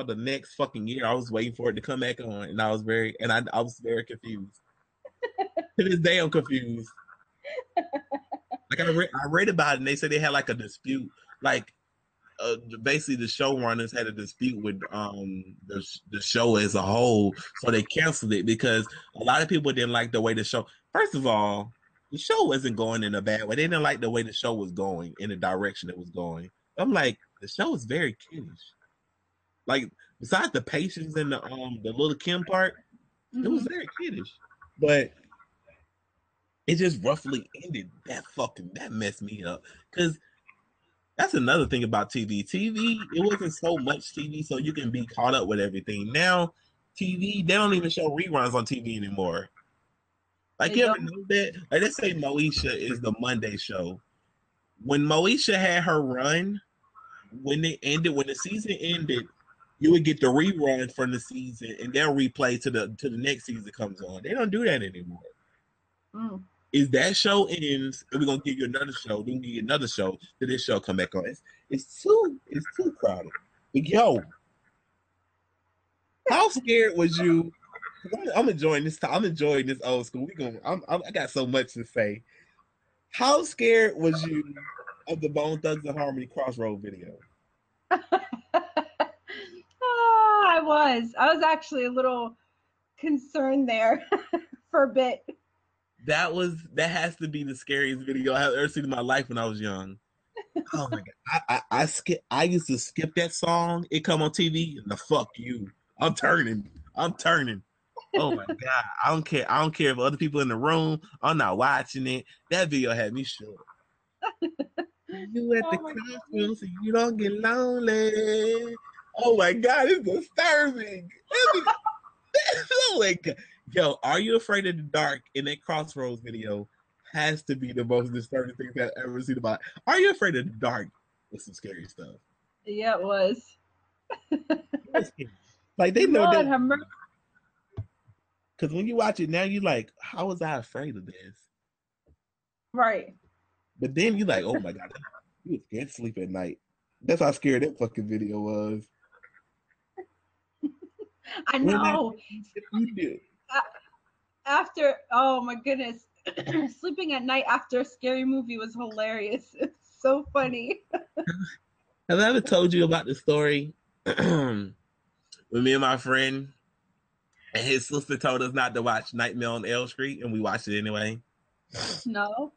the next fucking year, I was waiting for it to come back on, and I was very confused. To this day, I'm confused. Like I read about it, and they said they had like a dispute, like basically the showrunners had a dispute with the show as a whole, so they canceled it because a lot of people didn't like the way the show. First of all, the show wasn't going in a bad way. They didn't like the way the show was going in the direction it was going. I'm like, the show is very kiddish. Like, besides the Patience and the Little Kim part, it was very kiddish. But it just roughly ended. That messed me up. Because that's another thing about TV. TV, it wasn't so much TV, so you can be caught up with everything. Now, TV, they don't even show reruns on TV anymore. Like, you ever know that? Like, they say Moesha is the Monday show. When Moesha had her run, when the season ended, you would get the rerun from the season, and they'll replay to the next season comes on. They don't do that anymore. Mm. If that show ends, and we're gonna give you another show, then we get another show. Then this show come back on. It's too crowded. But yo, how scared was you? I'm enjoying this time. I'm enjoying this old school. I got so much to say. How scared was you of the Bone Thugs and Harmony Crossroad video? I was actually a little concerned there for a bit. That has to be the scariest video I have ever seen in my life when I was young. Oh my god! I used to skip that song. It come on TV and the fuck you. I'm turning. Oh my god! I don't care if other people in the room. I'm not watching it. That video had me shook. You at the crossroads, so you don't get lonely. Oh my god, it's disturbing. Oh my god. Yo, Are You Afraid of the Dark in that Crossroads video has to be the most disturbing thing I've ever seen about it. Are You Afraid of the Dark with some scary stuff. Yeah, it was. Like they know God, that. Because when you watch it now, you're like, how was I afraid of this? Right. But then you're like, oh my god, you can't sleep at night. That's how scared that fucking video was. I know. You do. After, oh my goodness, sleeping at night after a scary movie was hilarious. It's so funny. Have I ever told you about the story with me and my friend and his sister told us not to watch Nightmare on Elm Street, and we watched it anyway? No.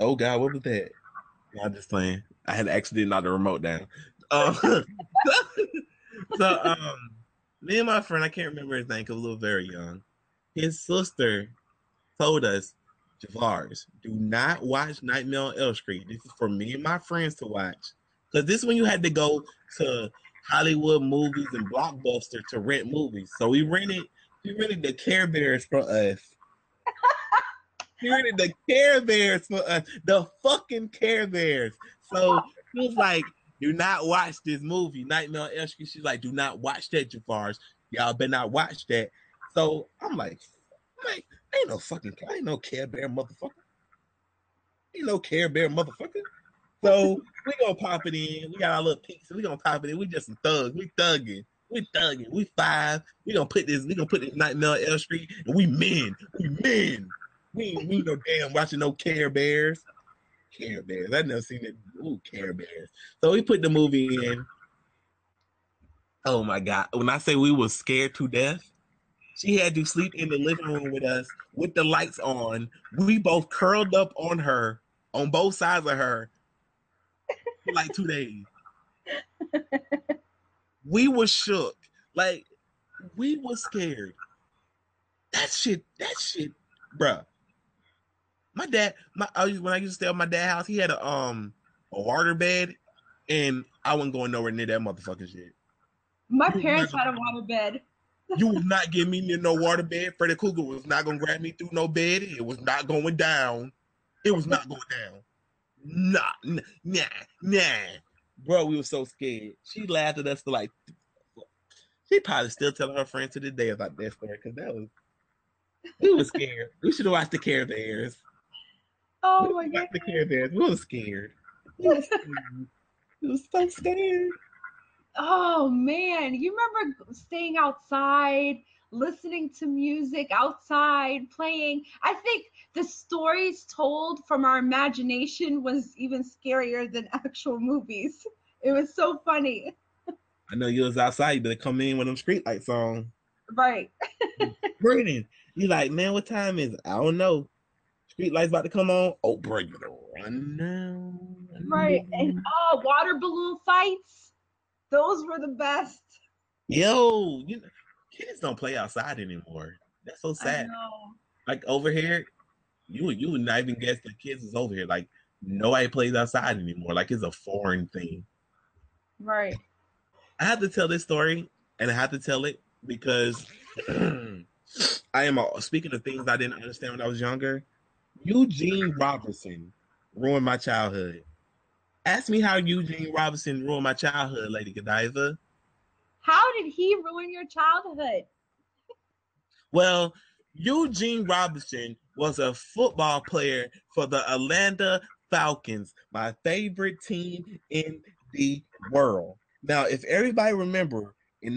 Oh god, what was that? I'm just playing. I had an accident, knocked the remote down. Me and my friend, I can't remember his name because we were very young. His sister told us, Javars, do not watch Nightmare on Elm Street. This is for me and my friends to watch. Because this is when you had to go to Hollywood Movies and Blockbuster to rent movies. So we rented the Care Bears for us. created the Care Bears for us, the fucking Care Bears. So she was like, do not watch this movie, Nightmare on Elm Street. She's like, do not watch that, Jafars. Y'all better not watch that. So I'm like, I ain't no Care Bear motherfucker. Ain't no Care Bear motherfucker. So we gonna pop it in. We got our little pizza. We gonna pop it in. We just some thugs. We thugging. We five. We gonna put this Nightmare on Elm Street. And we men. We no damn watching no Care Bears. Care Bears. I never seen it. Ooh, Care Bears. So we put the movie in. Oh my God. When I say we were scared to death, she had to sleep in the living room with us with the lights on. We both curled up on her, on both sides of her, for like 2 days. We were shook. Like, we were scared. That shit, bruh. My dad, when I used to stay at my dad's house, he had a water bed, and I wasn't going nowhere near that motherfucking shit. My parents had a water bed. You would not get me near no water bed. Freddy Cougar was not going to grab me through no bed. It was not going down. It was not going down. Nah. Bro, we were so scared. She laughed at us for like, she probably still telling her friends to this day about that story, because we were scared. We should have watched the Care Bears. Oh my God. The Care Bears. We were scared. We were so scared. Oh man, you remember staying outside, listening to music outside, playing. I think the stories told from our imagination was even scarier than actual movies. It was so funny. I know you was outside, you better come in with them street lights on. Right. Burning. You like, man, what time is it? I don't know. Street lights about to come on. Oh, bro, you better run now. Right. And water balloon fights. Those were the best. Yo, kids don't play outside anymore. That's so sad. I know. Like over here, you would not even guess the kids is over here. Like nobody plays outside anymore. Like it's a foreign thing. Right. I have to tell this story, and I have to tell it because speaking of things I didn't understand when I was younger, Eugene Robinson ruined my childhood. Ask me how Eugene Robinson ruined my childhood, Lady Godiva. How did he ruin your childhood? Well, Eugene Robinson was a football player for the Atlanta Falcons, my favorite team in the world. Now, if everybody remember, in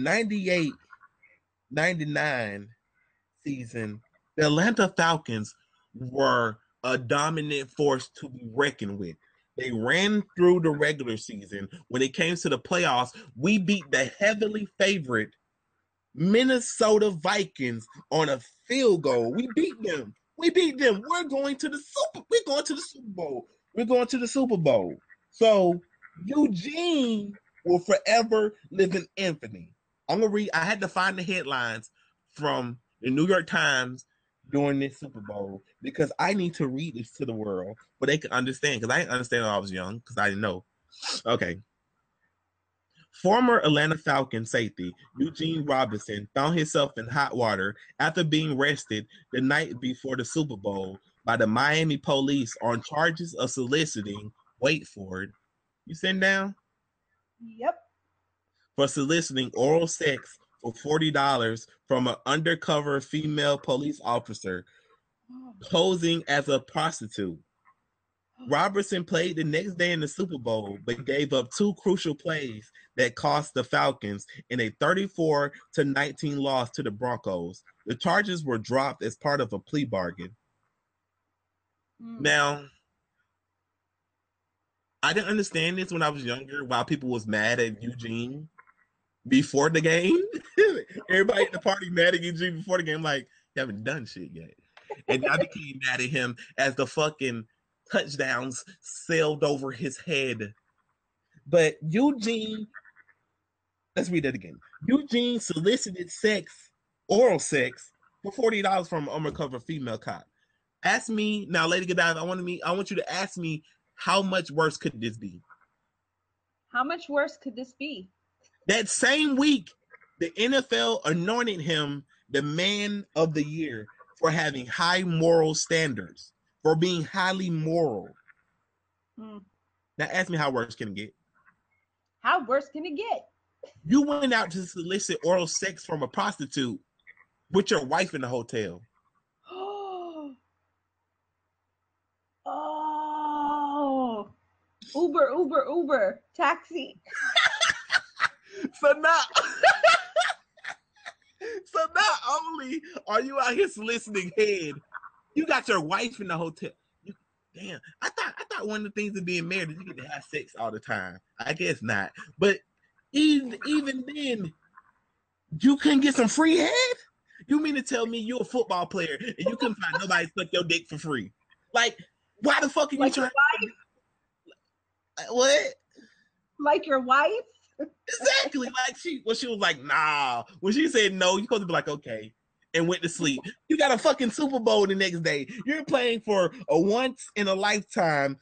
98-99 season, the Atlanta Falcons were a dominant force to be reckoned with. They ran through the regular season. When it came to the playoffs, we beat the heavily favorite Minnesota Vikings on a field goal. We beat them. We're going to the Super Bowl. So Eugene will forever live in infamy. I'm gonna read. I had to find the headlines from the New York Times during this Super Bowl, because I need to read this to the world, but they can understand, because I didn't understand when I was young, because I didn't know. Okay. Former Atlanta Falcon safety Eugene Robinson found himself in hot water after being arrested the night before the Super Bowl by the Miami police on charges of soliciting, wait for it. You sitting down? Yep. For soliciting oral sex for $40 from an undercover female police officer posing as a prostitute. Robertson played the next day in the Super Bowl, but gave up two crucial plays that cost the Falcons in a 34-19 loss to the Broncos. The charges were dropped as part of a plea bargain. Mm. Now, I didn't understand this when I was younger, while people was mad at Eugene before the game. Everybody at the party mad at Eugene before the game, like, you haven't done shit yet. And I became mad at him as the fucking touchdowns sailed over his head. But Eugene, let's read that again. Eugene solicited sex, oral sex, for $40 from an undercover female cop. Ask me now, Lady Godiva, I want you to ask me, how much worse could this be? How much worse could this be? That same week, the NFL anointed him the man of the year for having high moral standards. for being highly moral. Hmm. Now ask me how worse can it get? How worse can it get? You went out to solicit oral sex from a prostitute with your wife in the hotel. Oh. Uber, taxi. So not only are you out here soliciting head, you got your wife in the hotel. Damn, I thought one of the things of being married is you get to have sex all the time. I guess not. But even then, you couldn't get some free head? You mean to tell me you're a football player and you couldn't find nobody to suck your dick for free? Like, why the fuck are you trying to... What? Like your wife? Exactly. Like she was like, nah. When she said no, you're supposed to be like, okay, and went to sleep. You got a fucking Super Bowl the next day. You're playing for a once-in-a-lifetime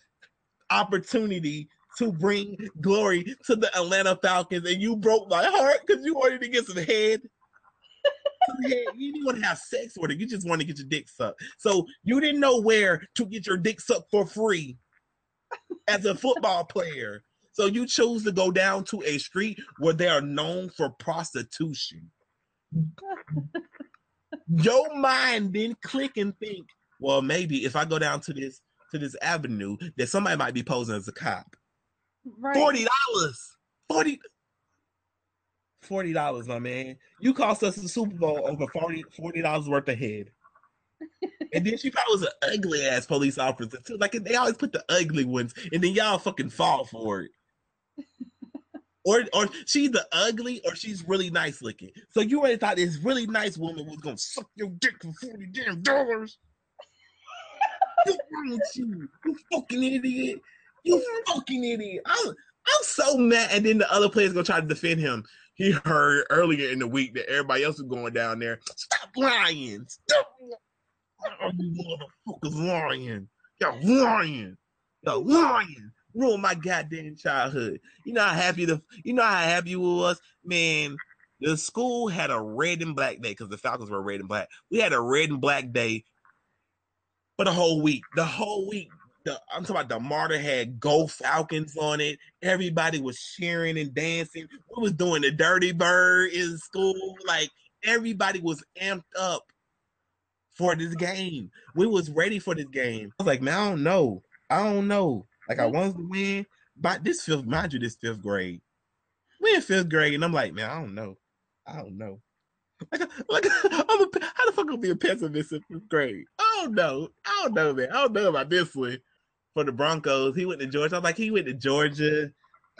opportunity to bring glory to the Atlanta Falcons, and you broke my heart because you wanted to get some head. You didn't want to have sex with her. You just want to get your dick sucked. So you didn't know where to get your dick sucked for free as a football player. So you chose to go down to a street where they are known for prostitution. Your mind then click and think, well, maybe if I go down to this avenue, that somebody might be posing as a cop. Right. $40, my man. You cost us the Super Bowl over $40 worth of head. And then she probably was an ugly ass police officer too. Like they always put the ugly ones, and then y'all fucking fall for it. Or she's the ugly, or she's really nice looking. So you already thought this really nice woman was gonna suck your dick for $40. What's wrong with you? You fucking idiot. I'm so mad. And then the other player's gonna try to defend him. He heard earlier in the week that everybody else was going down there. Stop lying. You motherfuckers lying. Y'all lying. Ruined my goddamn childhood. You know how happy it was? Man, the school had a red and black day because the Falcons were red and black. We had a red and black day for the whole week. I'm talking about the martyr had Go Falcons on it. Everybody was cheering and dancing. We was doing the Dirty Bird in school. Like, everybody was amped up for this game. We was ready for this game. I was like, man, I don't know. Like, I wanted to win. But this fifth grade. We in fifth grade, and I'm like, man, I don't know. Like how the fuck gonna be a pessimist in fifth grade? I don't know, man. I don't know about this one. For the Broncos, he went to Georgia. I was like, he went to Georgia.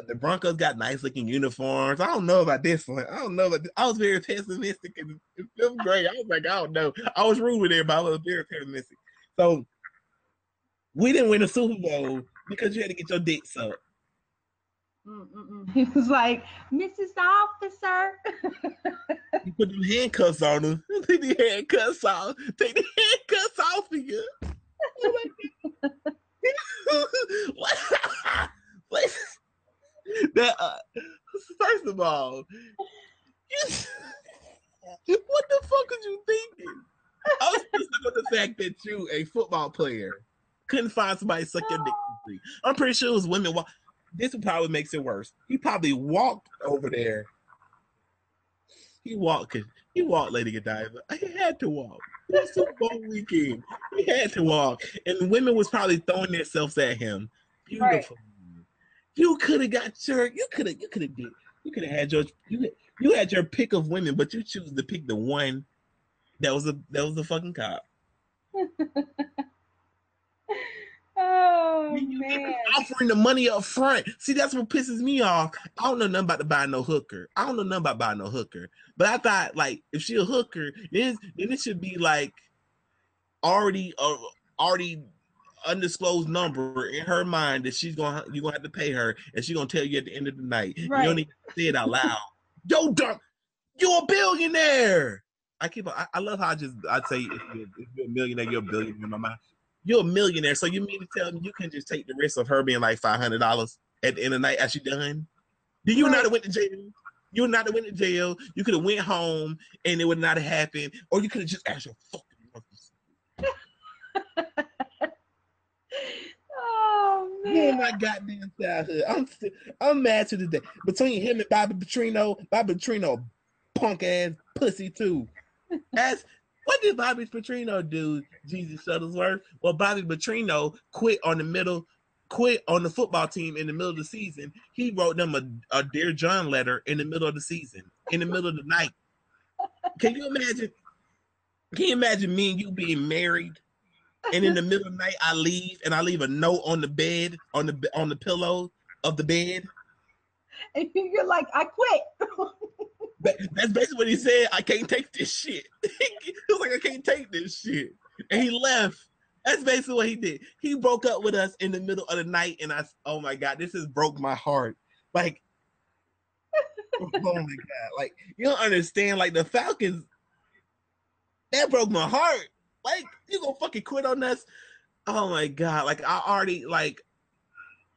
The Broncos got nice looking uniforms. I don't know about this one. I was very pessimistic in fifth grade. I was like, I don't know. I was rude with everybody. I was very pessimistic. So we didn't win a Super Bowl because you had to get your dick sucked. He was like, Mrs. Officer. You put them handcuffs on him. Take the handcuffs off of you. What? First of all, what the fuck was you thinking? I was pissed about the fact that you, a football player, couldn't find somebody to suck your dick. I'm pretty sure it was women. This probably makes it worse. He probably walked over there. He walked, Lady Godiva. He had to walk. It was Super Bowl weekend. He had to walk. And women was probably throwing themselves at him. Beautiful. Right. You had your pick of women, but you choose to pick the one that was a fucking cop. Oh, man. Offering the money up front. See, that's what pisses me off. I don't know nothing about buying no hooker. But I thought, like, if she a hooker, then it should be like already undisclosed number in her mind that you're gonna have to pay her, and she's gonna tell you at the end of the night. Right. You don't even say it out loud. Yo, dumb, you're a billionaire. I love how I say if you're a millionaire, you're a billionaire in my mind. You're a millionaire, so you mean to tell me you can just take the risk of her being like $500 at the end of the night as she done? Then you not have went to jail. You not have went to jail. You could have went home and it would not have happened, or you could have just asked your fucking mother. Oh, man. You're in my goddamn childhood. I'm mad to the day. Between him and Bobby Petrino, punk ass pussy too. What did Bobby Petrino do, Jesus Shuttlesworth? Well, Bobby Petrino quit on the football team in the middle of the season. He wrote them a Dear John letter in the middle of the season, in the middle of the night. Can you imagine? Can you imagine me and you being married, and in the middle of the night I leave and I leave a note on the bed, on the pillow of the bed? And you're like, I quit. That's basically what he said. I can't take this shit. He was like, I can't take this shit. And he left. That's basically what he did. He broke up with us in the middle of the night, and oh my God, this has broke my heart. Like, oh my God. Like, you don't understand, like the Falcons, that broke my heart. Like, you gonna fucking quit on us? Oh my God. Like, I already, like,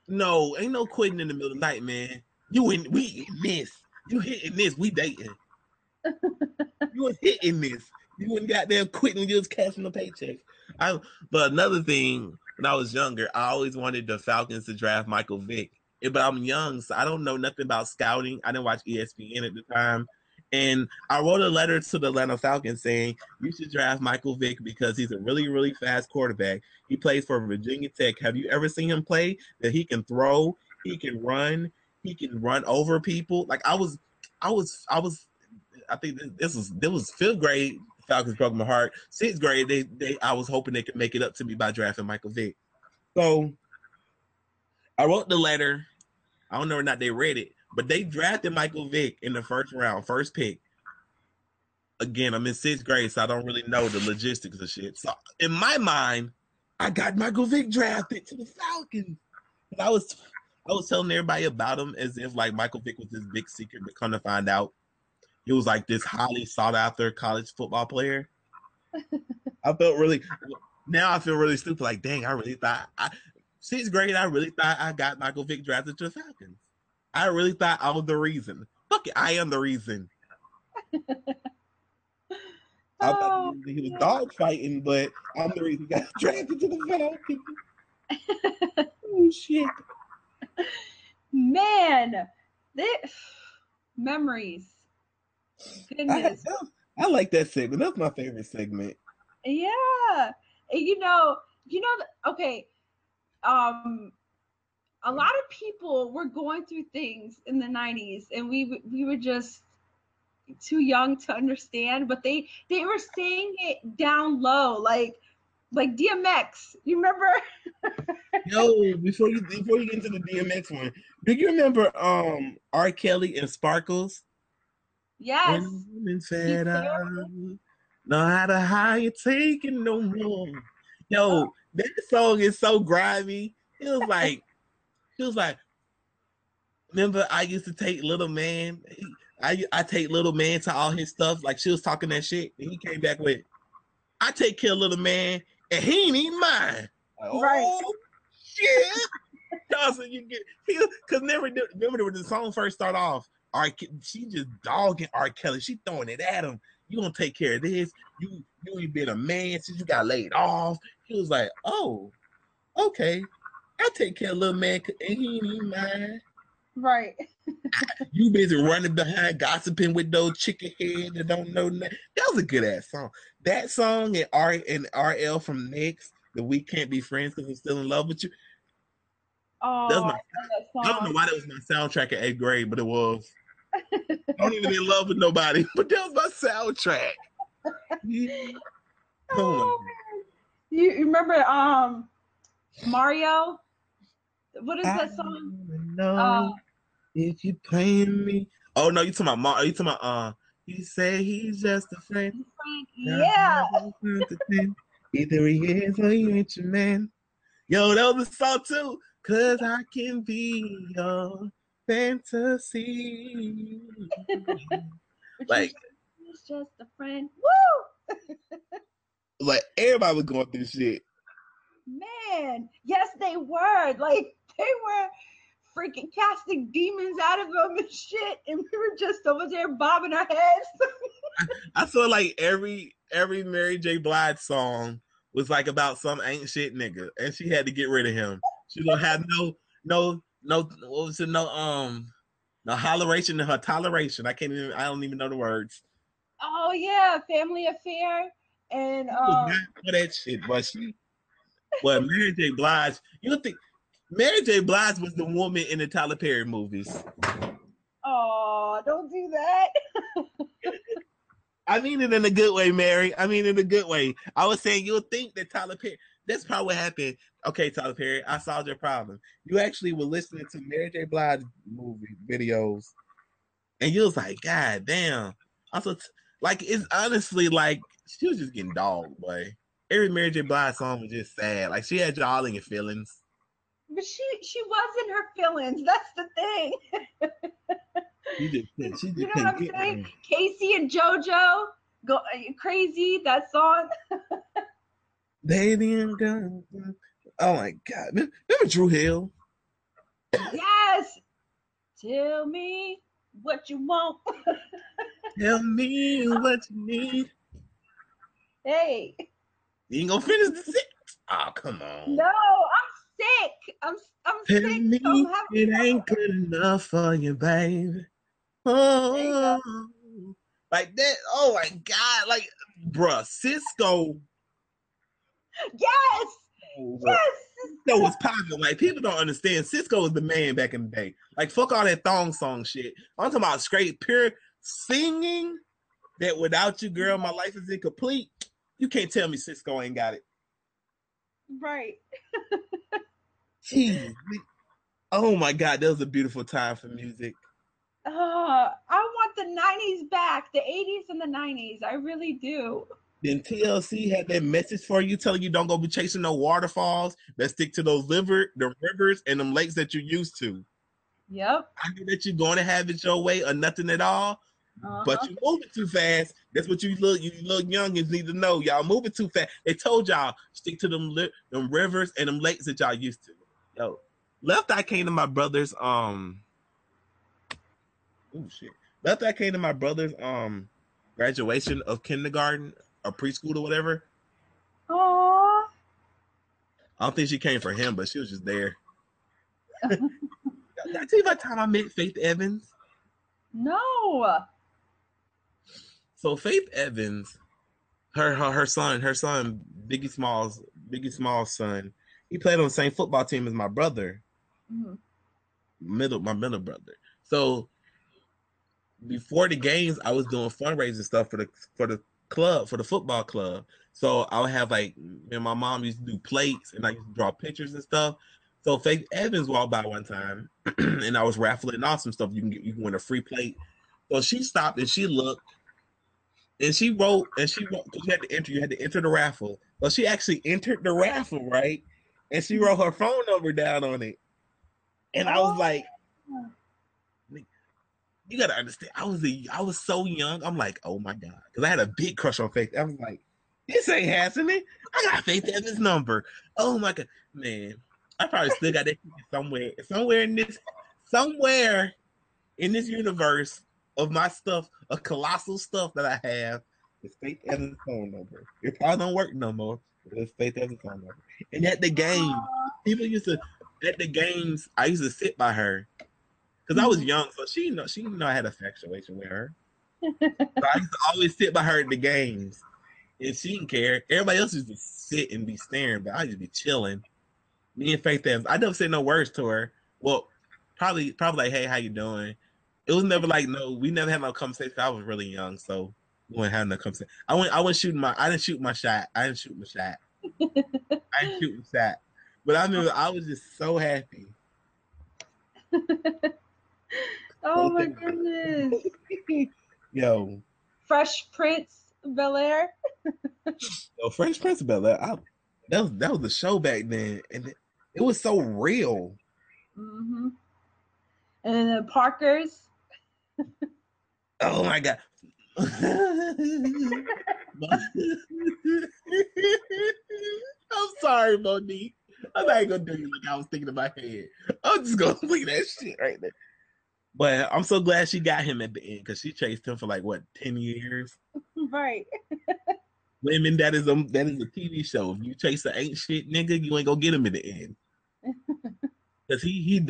no, ain't no quitting in the middle of the night, man. We in this. You hitting this, we dating. You was hitting this. You wouldn't goddamn quitting, you was cashing the paycheck. But another thing, when I was younger, I always wanted the Falcons to draft Michael Vick. But I'm young, so I don't know nothing about scouting. I didn't watch ESPN at the time. And I wrote a letter to the Atlanta Falcons saying, you should draft Michael Vick because he's a really, really fast quarterback. He plays for Virginia Tech. Have you ever seen him play? That he can throw, he can run. He can run over people. Like I think this was fifth grade. Falcons broke my heart. Sixth grade, I was hoping they could make it up to me by drafting Michael Vick. So I wrote the letter. I don't know or not they read it, but they drafted Michael Vick in the first round, first pick. Again, I'm in sixth grade, so I don't really know the logistics of shit. So in my mind, I got Michael Vick drafted to the Falcons. And I was telling everybody about him as if like Michael Vick was this big secret, but come to find out, he was like this highly sought after college football player. I feel really stupid. Like, dang, I really thought sixth grade. I really thought I got Michael Vick drafted to the Falcons. I really thought I was the reason. Fuck it, I am the reason. I thought he was dog fighting, but I'm the reason he got drafted to the Falcons. Oh shit. Man, memories. Goodness. I like that segment. That's my favorite segment. Yeah, you know. Okay, a lot of people were going through things in the '90s, and we were just too young to understand. But they were saying it down low, like DMX. You remember? Yo, before you get into the DMX one, do you remember R. Kelly and Sparkles? Yes. Women said I know how to hide you taking no more. Yo, that song is so grimy. It was like, remember I used to take Little Man. I take Little Man to all his stuff. Like she was talking that shit, and he came back with, I take care of Little Man, and he ain't even mine. Oh, right. Shit. Johnson, you get because remember when the song first start off, she just dogging R. Kelly. She throwing it at him. You gonna take care of this. You ain't been a man since you got laid off. He was like, oh, okay. I take care of Little Man and he ain't even mine. Right. You busy running behind gossiping with those chicken head that don't know nothing. That was a good ass song. That song and RL from Next. That we can't be friends because I'm still in love with you. Oh, I don't know why that was my soundtrack in 8th grade, but it was. I don't even in love with nobody, but that was my soundtrack. Yeah. Oh, you remember Mario? What is that song? No, if you playing me. Oh no, you talking about Mario? You talking about? He said he's just a friend. Yeah. Either he is or you ain't your man. Yo, that was a song too. Cause I can be your fantasy. Like, he's just a friend. Woo! Like everybody was going through shit. Man, yes, they were. Like they were freaking casting demons out of him and shit, and we were just over there bobbing our heads. I saw like every Mary J. Blige song was like about some ain't shit nigga, and she had to get rid of him. She gonna have no holleration in her toleration. I don't even know the words. Oh yeah, Family Affair and for that shit, but she. Well, Mary J. Blige. You don't think Mary J. Blige was the woman in the Tyler Perry movies? Oh, don't do that. I mean it in a good way, Mary. I mean it in a good way. I was saying you'll think that Tyler Perry. That's probably what happened. Okay, Tyler Perry, I solved your problem. You actually were listening to Mary J. Blige movie videos, and you was like, God damn. Also, like it's honestly like she was just getting dogged, boy. Every Mary J. Blige song was just sad. Like she had y'all in your feelings. But she was in her feelings. That's the thing. she just you know what I'm saying? Me. Casey and JoJo go crazy. That song. Baby, I'm done. Oh my God! Remember Dru Hill? Yes. Tell me what you want. Tell me what you need. Hey. You ain't gonna finish the sentence. Oh, come on. No, I'm sick. I'm sick. Me so I'm it ain't good enough for you, baby. Oh, you like that. Oh my God. Like, bruh, Cisco. Yes. Oh, yes. Cisco was popular. Like, people don't understand. Cisco was the man back in the day. Like, fuck all that thong song shit. I'm talking about straight, pure singing that without you, girl, my life is incomplete. You can't tell me Cisco ain't got it. Right. Jeez. Oh my God, that was a beautiful time for music. I want the 90s back, the 80s and the 90s. I really do. Then TLC had that message for you telling you don't go be chasing no waterfalls, but stick to those the rivers and them lakes that you're used to. Yep. I knew that you're going to have it your way or nothing at all. Uh-huh. But you moving too fast. That's what you little youngins need to know. Y'all moving too fast. They told y'all stick to them rivers and them lakes that y'all used to. Yo, Left Eye came to my brother's Left Eye came to my brother's graduation of kindergarten or preschool or whatever. Aww. I don't think she came for him, but she was just there. Did I tell you about the time I met Faith Evans? No. So Faith Evans, her son, Biggie Smalls' son, he played on the same football team as my brother, mm-hmm. my middle brother. So before the games, I was doing fundraising stuff for the club, for the football club. So I would have like, me and my mom used to do plates, and I used to draw pictures and stuff. So Faith Evans walked by one time, and I was raffling off some stuff. You can win a free plate. So she stopped and she looked, and she wrote. You had to enter the raffle. Well, she actually entered the raffle, right? And she wrote her phone number down on it. And I was like, "You gotta understand. I was so young. I'm like, oh my God, because I had a big crush on Faith. I was like, this ain't happening. I got Faith Evans' number. Oh my God, man." I probably still got that somewhere in this universe of my stuff, a colossal stuff that I have. It's Faith Evans' phone number. It probably don't work no more. It's Faith Evans' phone number. And at the game, people used to at the games. I used to sit by her because I was young, so she didn't know I had a infatuation with her. So I used to always sit by her at the games, and she didn't care. Everybody else used to sit and be staring, but I used to be chilling. Me and Faith Evans, I never said no words to her. Well, probably like, hey, how you doing? It was never like, no, we never had no conversation. I was really young, so we wouldn't have no conversation. I didn't shoot my shot. I didn't shoot my shot. But I remember I was just so happy. Oh my goodness. Yo. Fresh Prince of Bel-Air. Yo, Fresh Prince of Bel-Air. That was the show back then, and it was so real. Mm-hmm. And then the Parkers. Oh my God! I'm sorry, Monique. I'm not gonna do you like I was thinking in my head. I'm just gonna leave that shit right there. But I'm so glad she got him at the end because she chased him for like what 10 years, right? Women, that is a TV show. If you chase the ain't shit nigga, you ain't gonna get him in the end. Cause he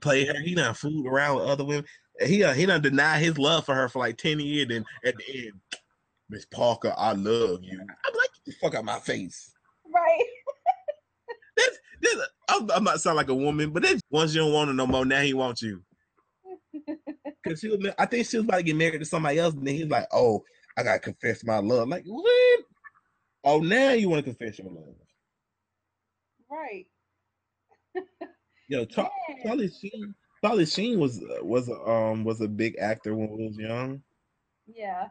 played her. He done fooled around with other women. He done denied his love for her for like 10 years. Then at the end, Miss Parker, I love you. I'm like, get the fuck out my face. Right. I'm not sound like a woman, but that's, once you don't want her no more, now he wants you. Cause she was, I think she was about to get married to somebody else, and then he's like, oh, I gotta confess my love. Like, what? Oh, now you want to confess your love. Right. Yo, Charlie Sheen was a big actor when we was young. Yeah.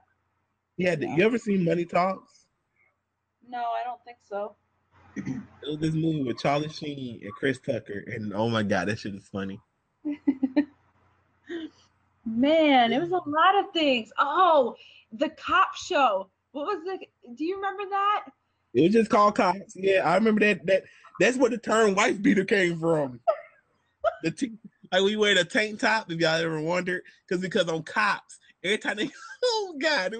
Yeah. You ever seen Money Talks? No, I don't think so. It was this movie with Charlie Sheen and Chris Tucker, and oh my god, that shit is funny. Man, it was a lot of things. Oh, the cop show. What was the? Do you remember that? It was just called Cops. Yeah, I remember that. That's where the term wife beater came from. Like we wear the tank top, if y'all ever wondered, because on Cops, every time they, oh god,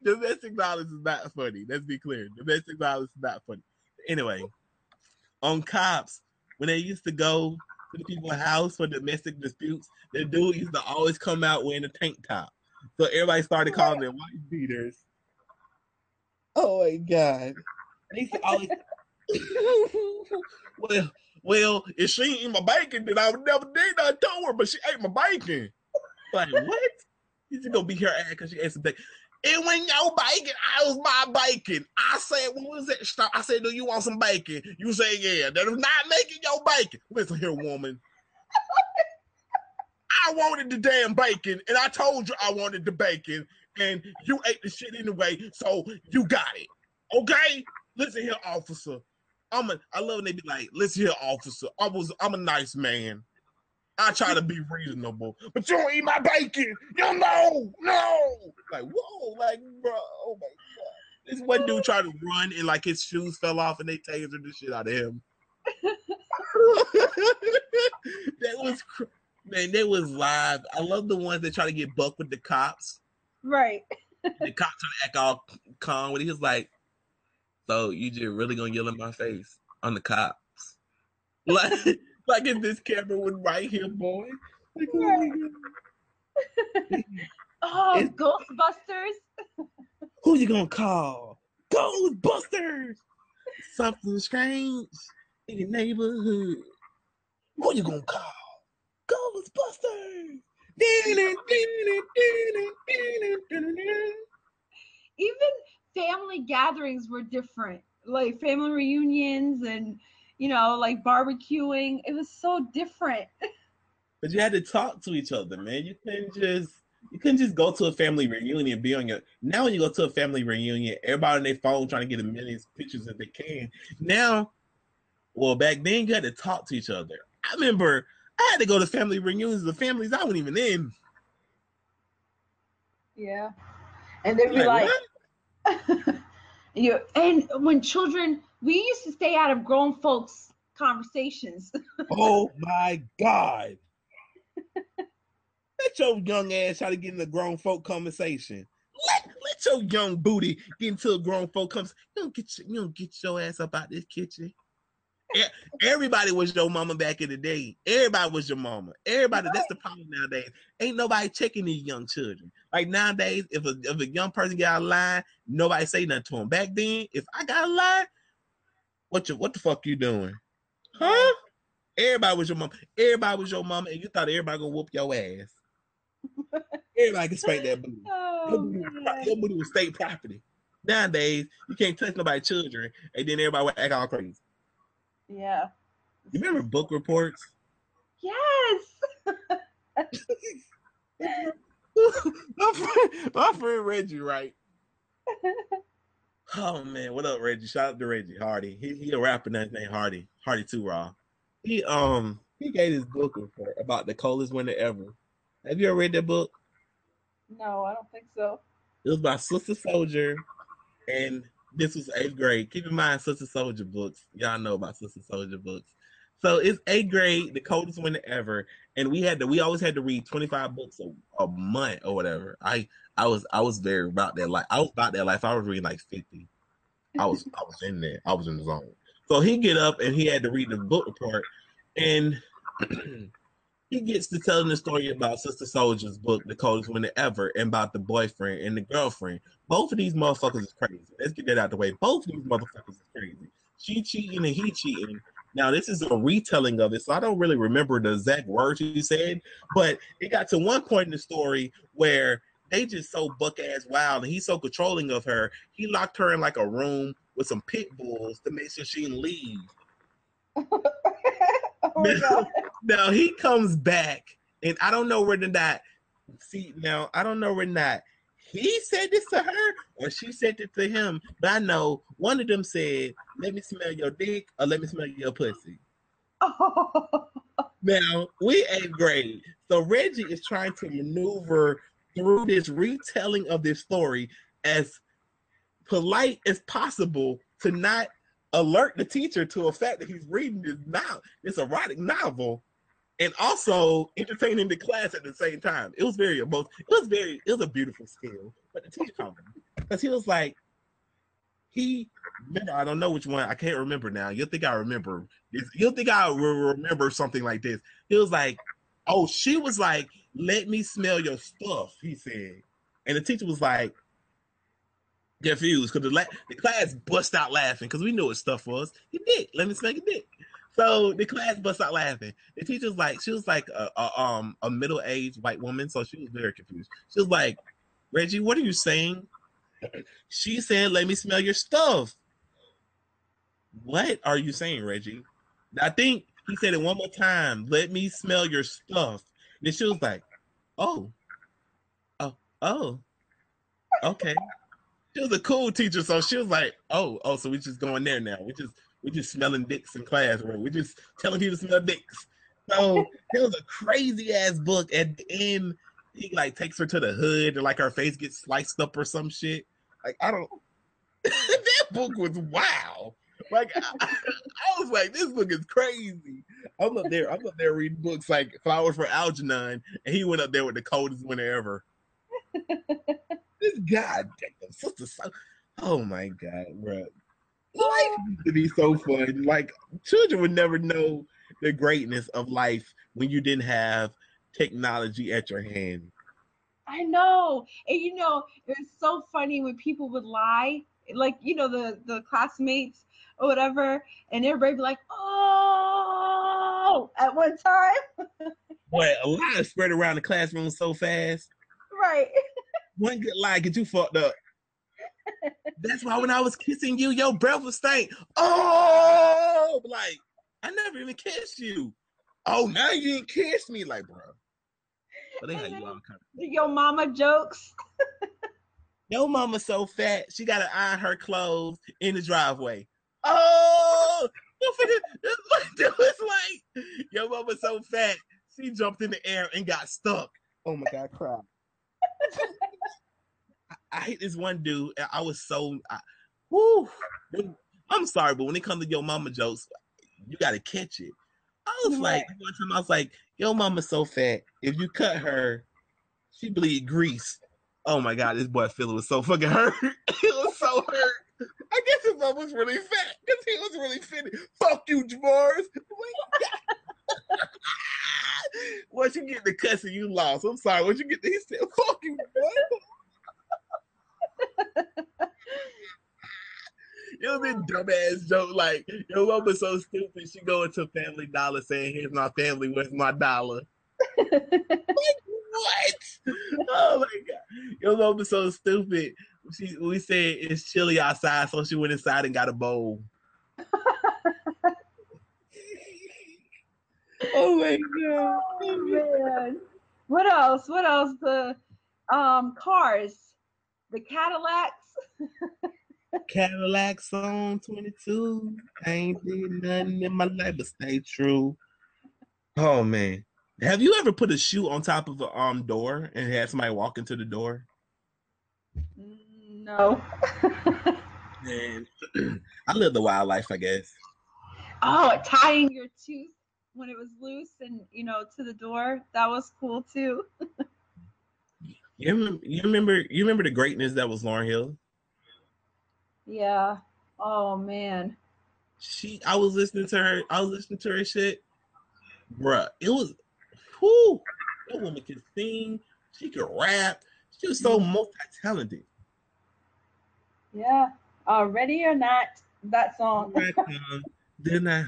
domestic violence is not funny. Let's be clear, domestic violence is not funny. Anyway, on Cops, when they used to go to the people's house for domestic disputes, the dude used to always come out wearing a tank top, so everybody started calling them wife beaters. Oh my god. They used to always well, if she ain't eat my bacon, then I would never did that to her, but she ate my bacon. Like, what? She's gonna be her ass because she ate some bacon. It wasn't your bacon, I was my bacon. I said, what was that? Stop. I said, do you want some bacon? You say, yeah. That is not making your bacon. Listen here, woman. I wanted the damn bacon, and I told you I wanted the bacon, and you ate the shit anyway, so you got it. Okay? Listen here, officer. I love when they be like, listen here, officer. I'm a nice man. I try to be reasonable, but you don't eat my bacon. You know, no. Like, whoa, like, bro, oh my god. This one dude tried to run and like his shoes fell off and they tasered the shit out of him. That was live. I love the ones that try to get bucked with the cops. Right. The cop trying to act all calm when he was like, so you just really gonna yell in my face on the cops? Like if this camera was right here, boy. Like, oh, Ghostbusters. Who you gonna call? Ghostbusters. Something strange in your neighborhood. Who you gonna call? Ghostbusters. Even family gatherings were different, like family reunions and, you know, like barbecuing. It was so different. But you had to talk to each other, man. You couldn't just go to a family reunion and be on your. Now when you go to a family reunion, everybody on their phone trying to get a million pictures if they can. Now, well, back then you had to talk to each other. I remember I had to go to family reunions of families I wasn't even in. Yeah, and they'd be like. And when children, we used to stay out of grown folks' conversations. Oh my god! Let your young ass try to get in a grown folk conversation. Let your young booty get into a grown folk conversation. You don't get your ass up out this kitchen. Everybody was your mama back in the day. Everybody was your mama. Everybody. That's the problem nowadays. Ain't nobody checking these young children. Like nowadays, if a young person get out of line, nobody say nothing to them. Back then, if I got out of line, what the fuck you doing? Huh? Everybody was your mama. Everybody was your mama, and you thought everybody gonna whoop your ass. Everybody can spank that booty. Your booty was state property. Nowadays, you can't touch nobody's children, and then everybody would act all crazy. Yeah. You remember book reports? Yes. my friend Reggie, right? Oh man, what up, Reggie? Shout out to Reggie Hardy. He a rapper named Hardy. Hardy 2 Raw. He gave his book report about the coldest winter ever. Have you ever read that book? No, I don't think so. It was by Sister Soldier, and this was 8th grade. Keep in mind, Sister Soldier books. Y'all know about Sister Soldier books. So it's 8th grade, the coldest winter ever, and we always had to read 25 books a month or whatever. I was very about that life. I was reading like 50. I was in there. I was in the zone. So he get up and he had to read the book part, and he gets to telling the story about Sister Soldier's book, The Coldest Winter Ever, and about the boyfriend and the girlfriend. Both of these motherfuckers is crazy. Let's get that out the way. Both of these motherfuckers is crazy. She cheating and he cheating. Now, this is a retelling of it, so I don't really remember the exact words he said, but it got to one point in the story where they just so buck-ass wild, and he's so controlling of her. He locked her in like a room with some pit bulls to make sure she didn't leave. Now he comes back, and I don't know whether that. See, now I don't know whether that he said this to her or she said it to him, but I know one of them said, "Let me smell your dick," or "Let me smell your pussy." Oh. Now we ain't great, so Reggie is trying to maneuver through this retelling of this story as polite as possible to not alert the teacher to a fact that he's reading this erotic novel and also entertaining the class at the same time. It was very emotional. It was a beautiful skill. But the teacher called him because he was like, I don't know which one. I can't remember now. You'll think I remember. You'll think I will remember something like this. He was like, oh, she was like, "Let me smell your stuff," he said. And the teacher was like, confused, because the class bust out laughing because we knew what stuff was. He did. "Let me smell your dick." So the class bust out laughing. The teacher's like, she was like a middle-aged white woman, so she was very confused. She was like, "Reggie, what are you saying?" She said, "Let me smell your stuff." "What are you saying, Reggie?" I think he said it one more time. "Let me smell your stuff." And she was like, oh, okay. She was a cool teacher, so she was like, oh, so we're just going there now. We're just smelling dicks in class, right? We're just telling people to smell dicks. So it was a crazy ass book. At the end, he like takes her to the hood, and like her face gets sliced up or some shit. Like, I don't. That book was wild. Like I was like, this book is crazy. I'm up there reading books like Flowers for Algernon, and he went up there with The Coldest Winter Ever. This god damn sister, oh my god, bro! Life used to be so fun. Like children would never know the greatness of life when you didn't have technology at your hand. I know, and you know it's so funny when people would lie, like you know the classmates or whatever, and everybody be like, "Oh!" at one time. Boy, a lie spread around the classroom so fast. Right. One good lie get you fucked up. That's why when I was kissing you, your breath was stank. Oh, like I never even kissed you. Oh, now you didn't kiss me, like bro. But they had you all kind of. Your mama jokes. Your mama so fat she gotta iron her clothes in the driveway. Oh, it was like your mama so fat she jumped in the air and got stuck. Oh my god, cry. I hate this one dude. I was so, I'm sorry, but when it comes to your mama jokes, you gotta catch it. I was like, one time I was like, your mama's so fat. If you cut her, she bleed grease. Oh my god, this boy Philip was so fucking hurt. He was so hurt. I guess his mom was really fat because he was really fit. Fuck you, Morris. Once you get the cussing, you lost. I'm sorry. Once you get the, he said, "Fuck you." It was a dumbass joke. Like your mom was so stupid, she go into Family Dollar saying, "Here's my family. Where's my dollar?" Like what? Oh my god! Your mom was so stupid. We said it's chilly outside, so she went inside and got a bowl. Oh my god! Oh, man. What else? What else? The cars, the Cadillacs. Cadillacs on 22. I ain't did nothing in my life but stay true. Oh man, have you ever put a shoe on top of a door and had somebody walk into the door? No. Man, I live the wild life, I guess. Oh, tying your tooth when it was loose and you know to the door, that was cool too. you remember the greatness that was Lauryn Hill? Yeah. Oh man. I was listening to her shit. Bruh, it was, whoo, that woman could sing, she could rap, she was so multi-talented. Yeah, Ready or Not, that song. Then I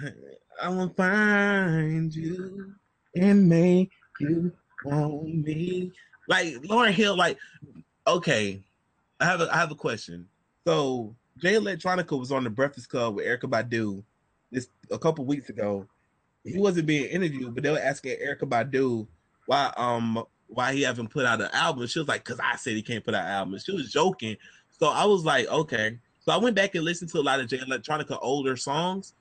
will find you and make you want me. Like Lauryn Hill, like, okay, I have a question. So Jay Electronica was on The Breakfast Club with Erykah Badu a couple weeks ago. He wasn't being interviewed, but they were asking Erykah Badu why he haven't put out an album. She was like, "Cause I said he can't put out an album." She was joking, so I was like, "Okay." So I went back and listened to a lot of Jay Electronica older songs,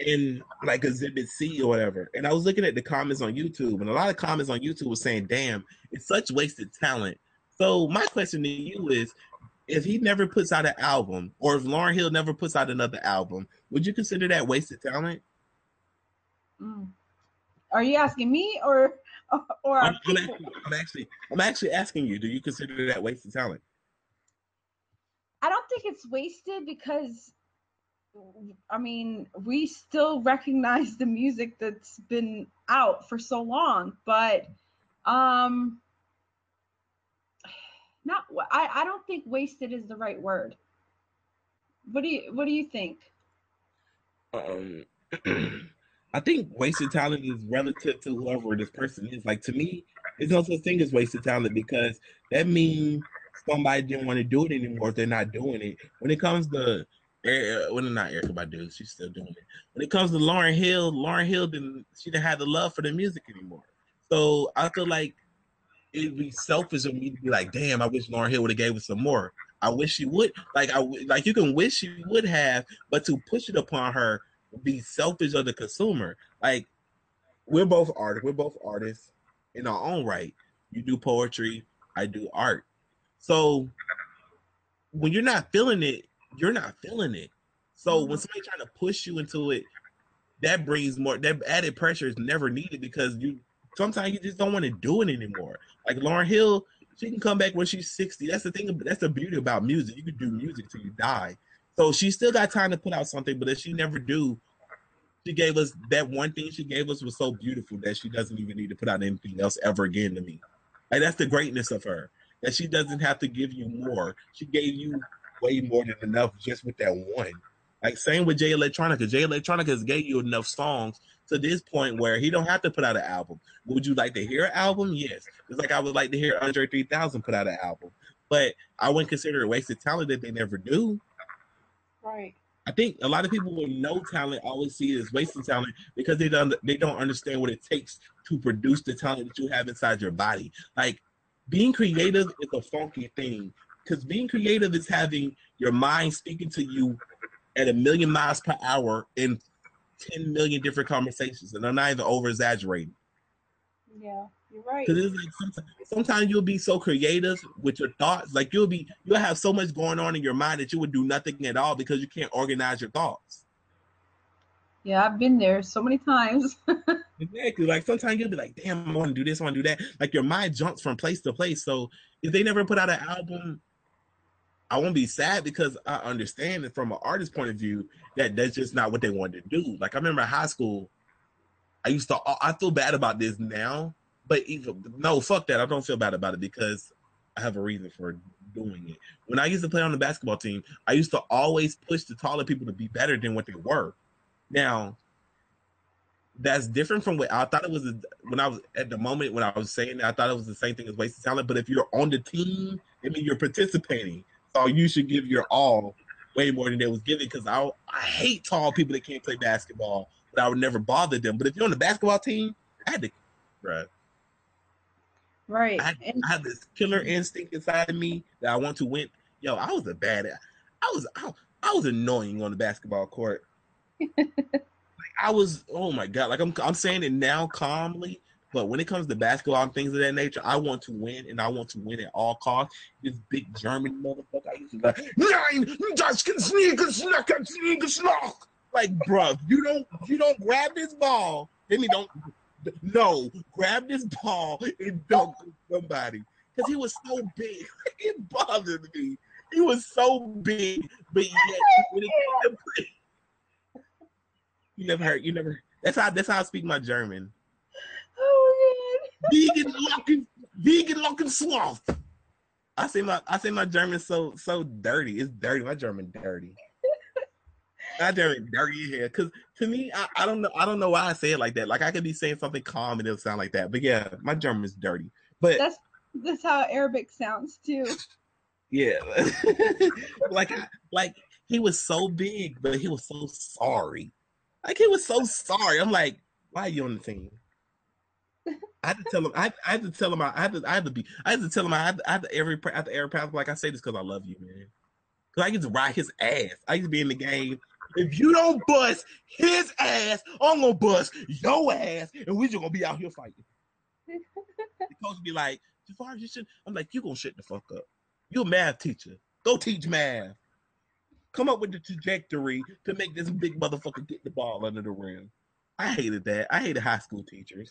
in like Exhibit C or whatever. And I was looking at the comments on YouTube, and a lot of comments on YouTube were saying, "Damn, it's such wasted talent." So my question to you is, if he never puts out an album, or if Lauryn Hill never puts out another album, would you consider that wasted talent? Are you asking me or I'm actually asking you, do you consider that wasted talent? I don't think it's wasted because, I mean, we still recognize the music that's been out for so long, but I don't think wasted is the right word. What do you think? I think wasted talent is relative to whoever this person is. Like, to me, there's no such thing as wasted talent, because that means somebody didn't want to do it anymore if they're not doing it. When it comes to, not Erykah Badu, she's still doing it. When it comes to Lauryn Hill didn't have the love for the music anymore. So I feel like it'd be selfish of me to be like, damn, I wish Lauryn Hill would have gave us some more. I wish she would. Like you can wish she would have, but to push it upon her, be selfish of the consumer. Like, we're both artists in our own right. You do poetry, I do art. So when you're not feeling it, you're not feeling it. So when somebody's trying to push you into it, that brings more, that added pressure is never needed, because sometimes you just don't want to do it anymore. Like Lauryn Hill, she can come back when she's 60. That's the thing, that's the beauty about music. You can do music till you die. So she still got time to put out something, but if she never do, she gave us that one thing she gave us was so beautiful that she doesn't even need to put out anything else ever again to me. Like, that's the greatness of her, that she doesn't have to give you more. She gave you way more than enough just with that one. Like, same with Jay Electronica. Jay Electronica has gave you enough songs to this point where he don't have to put out an album. Would you like to hear an album? Yes. It's like I would like to hear Andre 3000 put out an album, but I wouldn't consider it wasted talent if they never do. Right. I think a lot of people with no talent always see it as wasted talent because they don't understand what it takes to produce the talent that you have inside your body. Like, being creative is a funky thing, because being creative is having your mind speaking to you at 1,000,000 miles per hour in 10 million different conversations, and I'm not even over-exaggerating. Yeah, you're right. Because it's like sometimes you'll be so creative with your thoughts, like you'll have so much going on in your mind that you would do nothing at all because you can't organize your thoughts. Yeah, I've been there so many times. Exactly. Like, sometimes you'll be like, damn, I want to do this, I want to do that. Like, your mind jumps from place to place. So if they never put out an album, I won't be sad, because I understand that from an artist's point of view that that's just not what they wanted to do. Like, I remember high school, I feel bad about this now, but fuck that. I don't feel bad about it because I have a reason for doing it. When I used to play on the basketball team, I used to always push the taller people to be better than what they were. Now, that's different from what I thought it was when I was at the moment when I was saying that. I thought it was the same thing as wasted talent, but if you're on the team, I mean, you're participating. So you should give your all way more than they was giving, because I hate tall people that can't play basketball, but I would never bother them. But if you're on the basketball team, Right. I had this killer instinct inside of me that I want to win. Yo, I was a badass. I was annoying on the basketball court. Oh my God. Like, I'm saying it now calmly, but when it comes to basketball and things of that nature, I want to win, and I want to win at all costs. This big German motherfucker, I used to be like, like, bruh, you don't grab this ball. Grab this ball and dunk somebody. Because he was so big. It bothered me. He was so big, but yet when it came to play, You never heard. You never. That's how I speak my German. Oh my God. Vegan locking sloth. I say my German so dirty. It's dirty. My German dirty. My German dirty here. Cause to me, I don't know why I say it like that. Like I could be saying something calm and it'll sound like that. But yeah, my German is dirty. But that's how Arabic sounds too. Yeah. like he was so big, but he was so sorry. Like he was so sorry. I'm like, why are you on the team? I had to tell him, like I say this because I love you, man. Because I get to ride his ass. I used to be in the game. If you don't bust his ass, I'm gonna bust your ass, and we just gonna be out here fighting. The coach be like, Jafar, you should. I'm like, you gonna shut the fuck up. You're a math teacher. Go teach math. Come up with the trajectory to make this big motherfucker get the ball under the rim. I hated that. I hated high school teachers.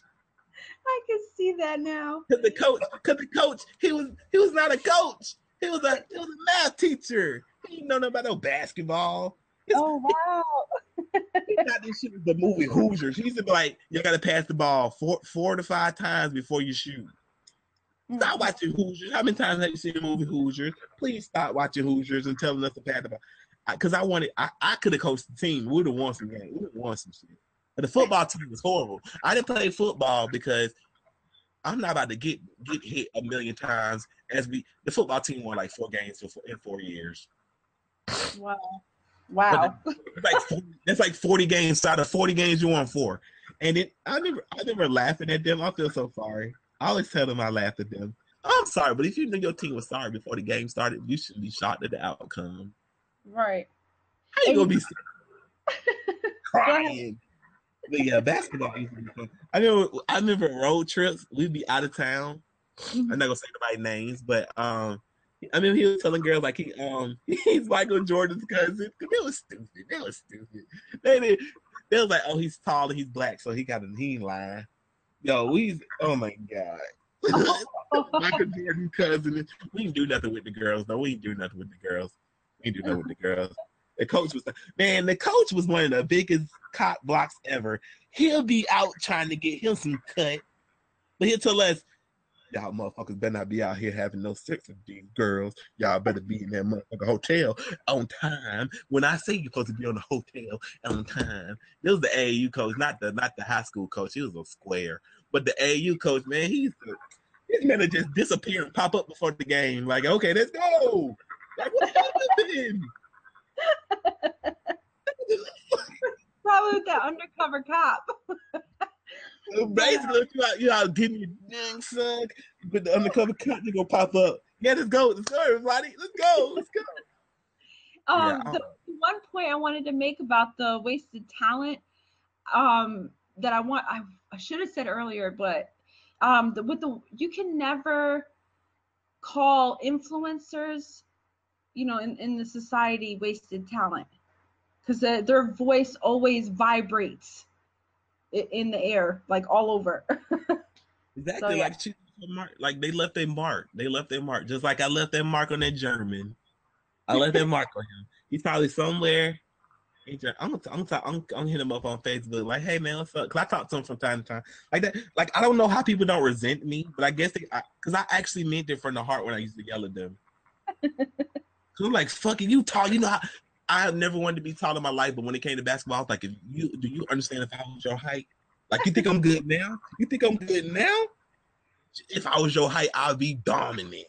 I can see that now. Cause the coach, he was not a coach. He was a math teacher. He didn't know nothing about no basketball. Wow. He thought this shit was the movie Hoosiers. He used to be like, you gotta pass the ball four to five times before you shoot. Stop watching Hoosiers. How many times have you seen the movie Hoosiers? Please stop watching Hoosiers and telling us to pass the ball. Because I could have coached the team. We would have won some games. We would have won some shit. The football team was horrible. I didn't play football because I'm not about to get hit a million times. The football team won like 4 games in 4 years. Wow! That's like 40 games. Out of 40 games, you won 4. And it, I never laughing at them. I feel so sorry. I always tell them I laugh at them. I'm sorry, but if you knew your team was sorry before the game started, you should be shocked at the outcome. Right? How you gonna be crying? But yeah, basketball. I remember road trips. We'd be out of town. I'm not gonna say nobody's names, but I mean, he was telling girls like he's Michael Jordan's cousin. They was stupid. They was like, oh, he's tall and he's black, so he ain't lying. Yo, oh my God, Michael Jordan's cousin. We didn't do nothing with the girls though. The coach was one of the biggest cock blocks ever. He'll be out trying to get him some cut, but he'll tell us, y'all motherfuckers better not be out here having no sex with these girls. Y'all better be in that motherfucking hotel on time. When I say you're supposed to be on the hotel on time. This was the AAU coach, not the high school coach. He was a square, but the AAU coach, man, he's gonna just disappear and pop up before the game. Like, okay, let's go. Like, what happened? Probably with that undercover cop. Basically, you all give me a dang son, but the undercover cop they gonna pop up. Yeah, let's go, everybody, let's go. The one point I wanted to make about the wasted talent, that I should have said earlier, but you can never call influencers, you know, in the society, wasted talent, because their voice always vibrates in the air, like all over. Exactly, so, yeah. Like they left their mark. Just like I left that mark on that German. I left that mark on him. He's probably somewhere. I'm gonna hit him up on Facebook. Like, hey man, what's up? Cause I talk to him from time to time. Like that. Like I don't know how people don't resent me, but I guess because I actually meant it from the heart when I used to yell at them. I'm like, fucking you tall. You know, I have never wanted to be tall in my life, but when it came to basketball, I was like, do you understand if I was your height? Like, you think I'm good now? If I was your height, I'd be dominant.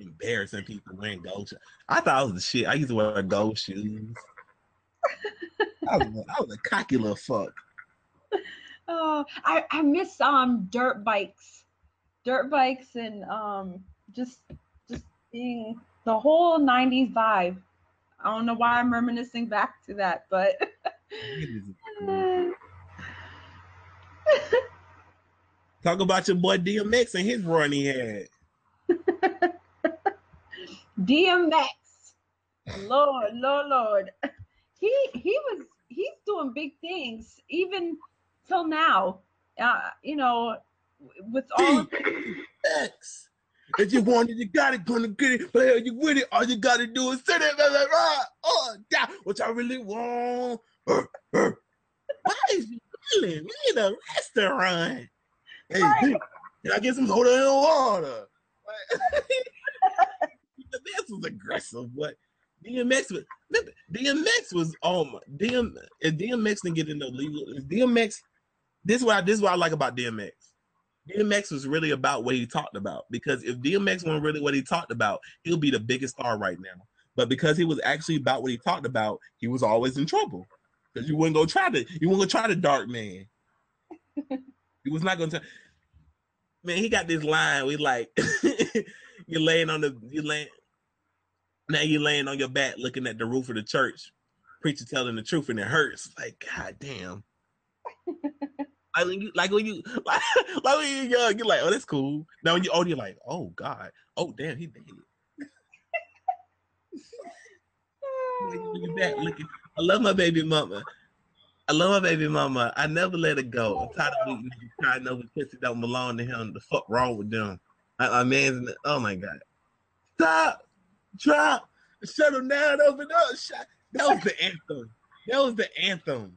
Embarrassing people wearing gold shoes. I thought I was the shit. I used to wear gold shoes. I was a cocky little fuck. Oh, I miss dirt bikes and just being the whole 90s vibe. I don't know why I'm reminiscing back to that, but talk about your boy DMX and his run he had. DMX, Lord, he's doing big things even till now. You know, with all DMX. If you want it, you got it. Gonna get it. Play you with it. All you gotta do is sit it. Oh, yeah. What y'all really want? Why is you yelling? We in a restaurant. Hey, can I get some soda and water? The dance was aggressive, but DMX was if DMX didn't get into legal, this is what I like about DMX. DMX was really about what he talked about, because if DMX weren't really what he talked about, he'll be the biggest star right now. But because he was actually about what he talked about, he was always in trouble. Because you wouldn't go try the dark man. He was not gonna try. Man, he got this line. We like you're laying on your back looking at the roof of the church, preacher telling the truth and it hurts. Like, God damn. Like when you young, you're like, oh, that's cool. Now when you older, you're like, oh God, oh damn, he did it. I love my baby mama. I love my baby mama. I never let her go. I'm tired of eating niggas crying over pussy don't belong to him. The fuck wrong with them? My man's in the, oh my God. Stop, drop, shut him down, open up. Shut. That was the anthem. That was the anthem.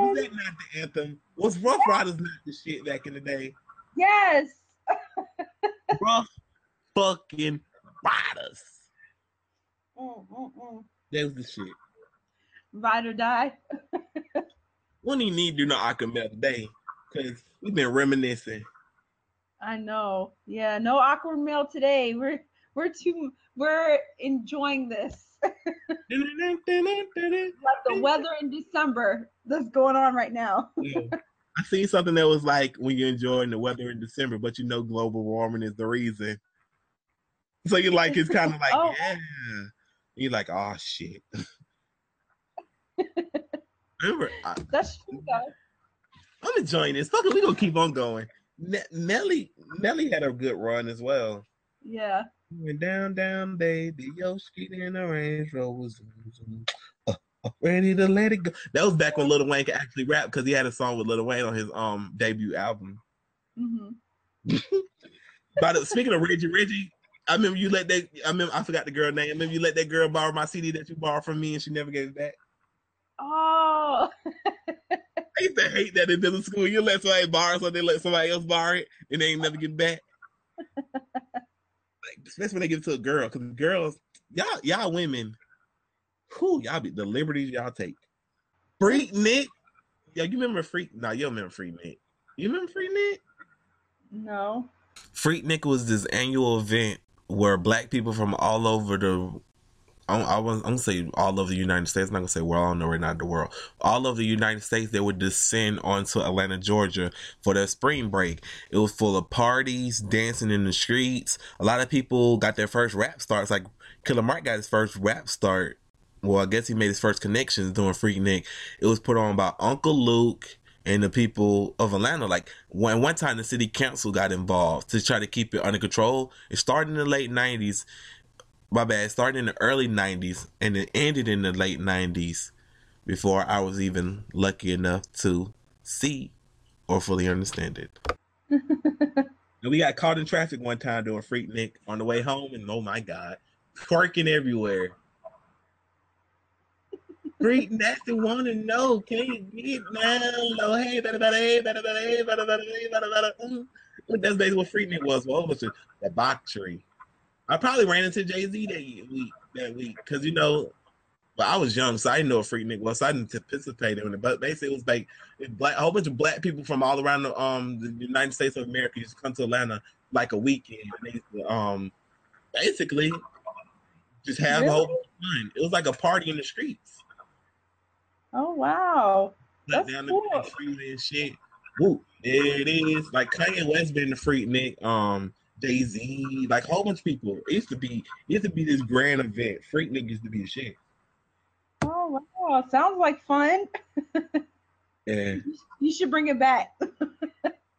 Was that not the anthem? Was Rough Riders not the shit back in the day? Yes. Rough fucking Riders. That was the shit. Ride or die. We don't even need to do no Aquaman today, because we've been reminiscing. I know. Yeah, no Aquaman today. We're enjoying this. Like the weather in December that's going on right now. Yeah. I seen something that was like, when you're enjoying the weather in December, but you know global warming is the reason. So you're like, it's kind of like, oh. Yeah. You're like, oh shit. Remember, that's true, guys. I'm enjoying this. Fuck it, we gonna keep on going. Nelly had a good run as well. Yeah. Went down, down, baby, yo, skating in the Range Rover, ready to let it go. That was back when Lil Wayne could actually rap, because he had a song with Lil Wayne on his debut album. Mm-hmm. Speaking of Reggie. I forgot the girl name. I remember you let that girl borrow my CD that you borrowed from me and she never gave it back. Oh. I used to hate that in middle school. You let somebody borrow something, they let somebody else borrow it, and they ain't never get back. Like, especially when they give it to a girl, because girls, y'all women, who y'all be the liberties y'all take. Freak Nick. Yeah, you remember Freak? No, you don't remember Freak Nick. You remember Freak Nick? No. Freak Nick was this annual event where black people from all over the, I'm gonna say all over the United States. I'm not gonna say world. I don't know right now the world. All over the United States, they would descend onto Atlanta, Georgia for their spring break. It was full of parties, dancing in the streets. A lot of people got their first rap starts. Like Killer Mike got his first rap start. Well, I guess he made his first connections doing Freak Nick. It was put on by Uncle Luke and the people of Atlanta. Like one time the city council got involved to try to keep it under control. It started in the late 90s. My bad. It started in the early 90s and it ended in the late 90s before I was even lucky enough to see or fully understand it. And we got caught in traffic one time doing Freak Nick on the way home, and oh my God, twerking everywhere. Freak Nasty wanna know, can you get down low? Hey, bada bada, hey, bada bada, hey, bada bada, hey, bada bada. That's basically what Freak Nick was. Well, it was just debauchery. I probably ran into Jay-Z that week, because you know, but I was young, so I didn't know what Freak Nick was, so I didn't participate in it. But basically, it was like a whole bunch of black people from all around the United States of America used to come to Atlanta like a weekend, and they used to, basically just have a whole bunch of fun. It was like a party in the streets. Oh wow, that's down cool. The country and shit. Woo, there it is. Like Kanye West been the Freak Nick, Jay-Z, like a whole bunch of people. It used to be this grand event. Freak Nick used to be a shit. Oh wow, sounds like fun. Yeah. You should bring it back.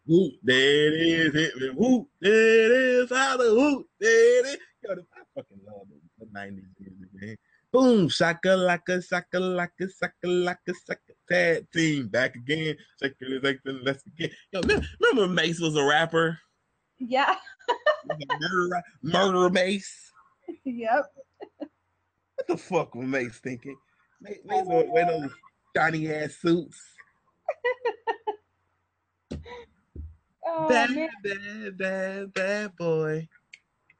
Woo, there it is. It, woo, there it is. Woo, there it is. Yo, I fucking love the 90s music, man. Boom, shaka-laka, tag team, back again, let's again. Yo, remember Mace was a rapper? Yeah. Murderer Mace? Yep. What the fuck was Mace thinking? They don't wear those shiny ass suits. Oh, bad boy.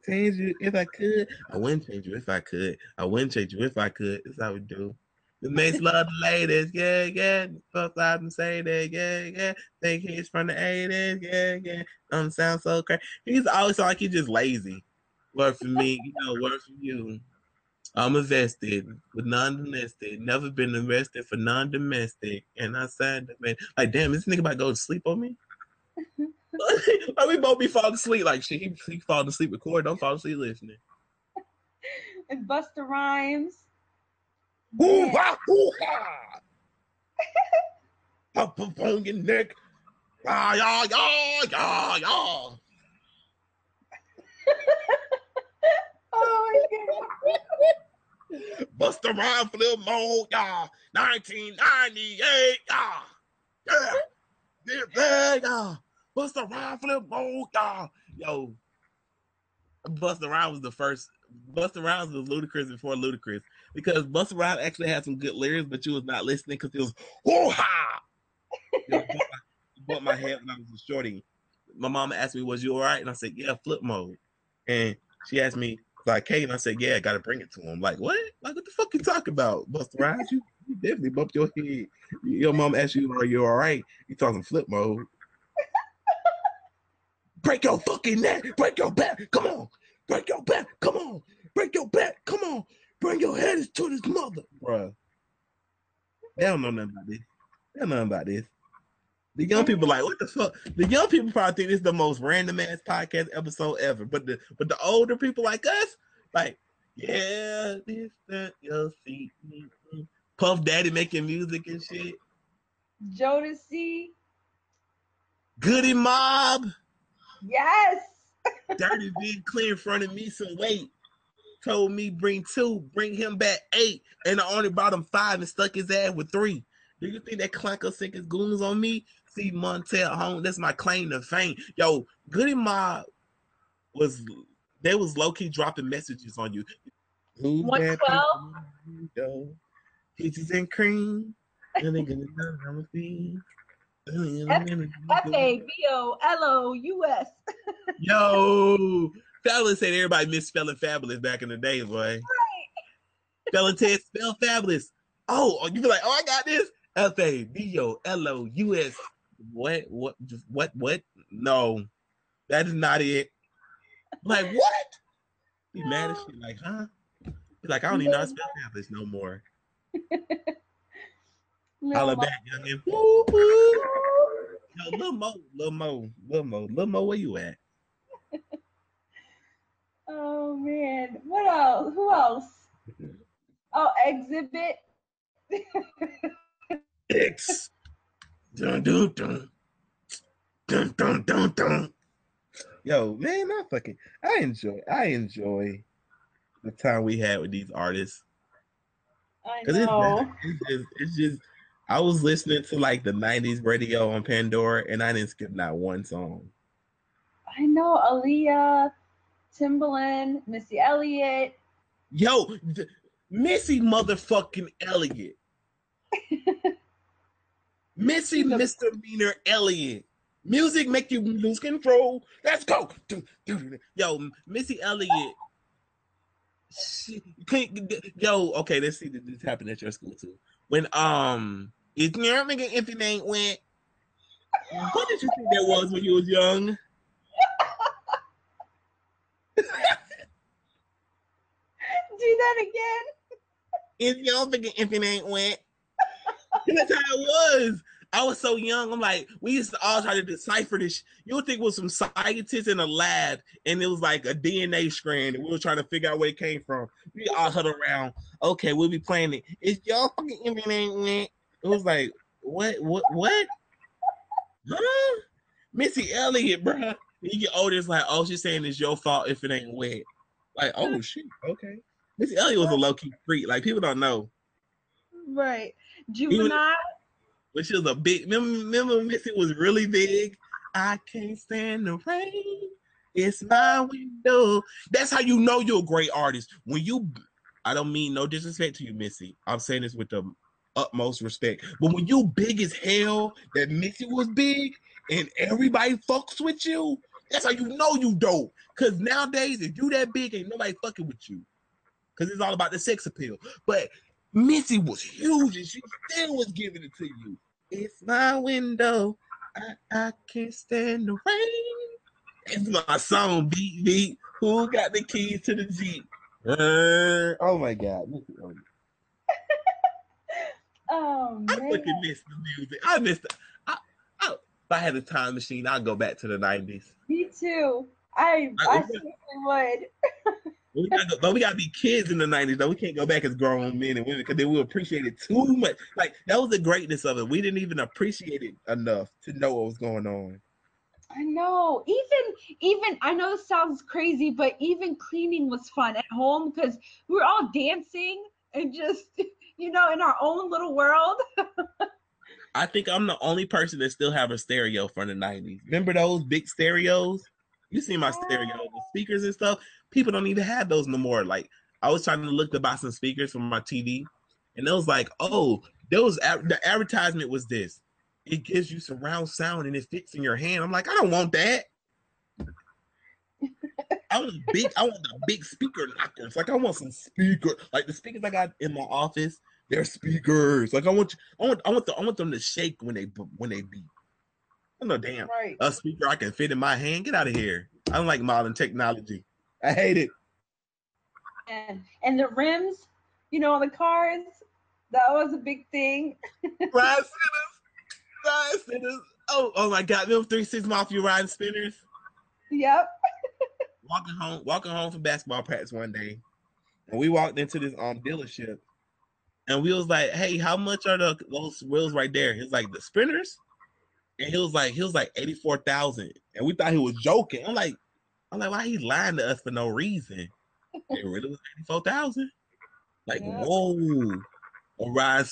Change you if I could. I wouldn't change you if I could. I wouldn't change you if I could. That's how we do. The mates love the latest, yeah, yeah. Both sides and say that, yeah, yeah. Think he's from the 80s, yeah, yeah. Don't sound so crazy. He's always like he's just lazy. Work for me, you know, work for you. I'm invested with non-domestic. Never been arrested for non-domestic. And I said, man, like, damn, this nigga about to go to sleep on me? Like, we both be falling asleep. Like, shit, he falling asleep recording. Don't fall asleep listening. And Busta Rhymes. Ooh, ha, ooh, ha. Pop, pop, pop, your neck. Ah, yeah, yeah, yeah, yeah. Oh, my God. Busta Rhymes, Flip Mode, yeah. 1998, yeah. Yeah. Yeah, yeah. Busta Rhymes, Flip Mode, yeah. Yo. Busta Rhymes was the first. Busta Rhymes was Ludacris before Ludacris, because Busta Rhymes actually had some good lyrics, but you was not listening because it was hoo-ha. Bumped my head when I was a shorty. My mama asked me, "Was you all right?" And I said, "Yeah, Flip Mode." And she asked me, "Like, Kate?" And I said, "Yeah, I gotta bring it to him." Like, what? Like, what the fuck you talking about, Busta Rhymes? You definitely bumped your head. Your mom asked you, "Are you all right?" You talking Flip Mode? Break your fucking neck. Break your back. Come on. Break your back, come on. Break your back, come on. Bring your head to this mother. Bruh. They don't know nothing about this. They don't know nothing about this. The young people like, what the fuck? The young people probably think this is the most random ass podcast episode ever. But the older people like us, like, yeah, this that, you'll see. Puff Daddy making music and shit. Jodeci. Goody Mob. Yes. Dirty V clear in front of me some weight. Told me bring 2, bring him back 8, and I only brought him 5 and stuck his ass with 3. Do you think that Clanko sick his goons on me? See Montel home. That's my claim to fame. Yo, Goody Mob was they was low key dropping messages on you. 112 peaches and cream. F-A-B-O-L-O-U-S. Yo, Fabulous said everybody misspelling Fabulous back in the day, boy. Right. Fella Ted spell Fabulous. Oh, you be like, oh, I got this. F-A-B-O-L-O-U-S. What? No, that is not it. I'm like, what? Be mad at shit, like, huh? Be like, I don't even know how to spell Fabulous no more. Holla back, youngin. Woo, woo. Yo, Lil Mo, where you at? Oh, man. What else? Who else? Oh, Exhibit. X. Dun, dun, dun. Dun, dun, dun, dun. Yo, man, I enjoy the time we had with these artists. I know. It's just I was listening to like the 90s radio on Pandora and I didn't skip not one song. I know. Aaliyah, Timbaland, Missy Elliott. Yo, Missy motherfucking Elliott. Missy misdemeanor Elliott. Music make you lose control. Let's go. Yo, Missy Elliott. She, yo, okay, let's see this happened at your school too. When it's never make an infant ain't went. What did you think that was when you was young? Do that again. If you don't think an infant ain't went. And that's how it was. I was so young. I'm like, we used to all try to decipher this. You would think it was some scientists in a lab, and it was like a DNA strand, and we were trying to figure out where it came from. We all huddled around. Okay, we'll be playing it. Is y'all fucking everything? It was like, what? Huh? Missy Elliott, bro. You get older, it's like, oh, she's saying it's your fault if it ain't wet. Like, oh, shit, okay. Missy Elliott was a low-key freak. Like, people don't know. Right. Juvenile. Which is a big, remember Missy was really big. I can't stand the rain. It's my window. That's how you know you're a great artist. When you I don't mean no disrespect to you, Missy. I'm saying this with the utmost respect. But when you big as hell, that Missy was big, and everybody fucks with you, that's how you know you dope. Because nowadays, if you that big, ain't nobody fucking with you. Because it's all about the sex appeal. But Missy was huge, and she still was giving it to you. It's my window. I can't stand the rain. It's my song, beat, beat. Who got the keys to the Jeep? Oh, my God. Oh, I fucking miss the music. I miss the... If I had a time machine, I'd go back to the 90s. Me too. I certainly would. But we gotta be kids in the 90s, though. We can't go back as grown men and women because then we'll appreciate it too much. Like, that was the greatness of it. We didn't even appreciate it enough to know what was going on. I know. Even I know this sounds crazy, but even cleaning was fun at home because we were all dancing and just, you know, in our own little world. I think I'm the only person that still have a stereo from the 90s. Remember those big stereos? You see my stereo, the speakers and stuff. People don't even have those no more. Like, I was trying to look to buy some speakers from my TV, and it was like, oh, the advertisement was this. It gives you surround sound, and it fits in your hand. I'm like, I don't want that. I want the big speaker knockers. Like, I want some speaker. Like, the speakers I got in my office, they're speakers. Like, I want them to shake when they beat. I don't know, damn, right. A speaker I can fit in my hand. Get out of here. I don't like modern technology. I hate it. And the rims, you know, on the cars, that was a big thing. Ride spinners. Ride spinners. Oh my God. Remember 3-6 Mafia riding spinners? Yep. walking home from basketball practice one day. And we walked into this dealership. And we was like, hey, how much are those wheels right there? He was like, the spinners? And he was like 84,000, and we thought he was joking. I'm like, why he lying to us for no reason? It really was 84,000. Like, yeah. Whoa! On ride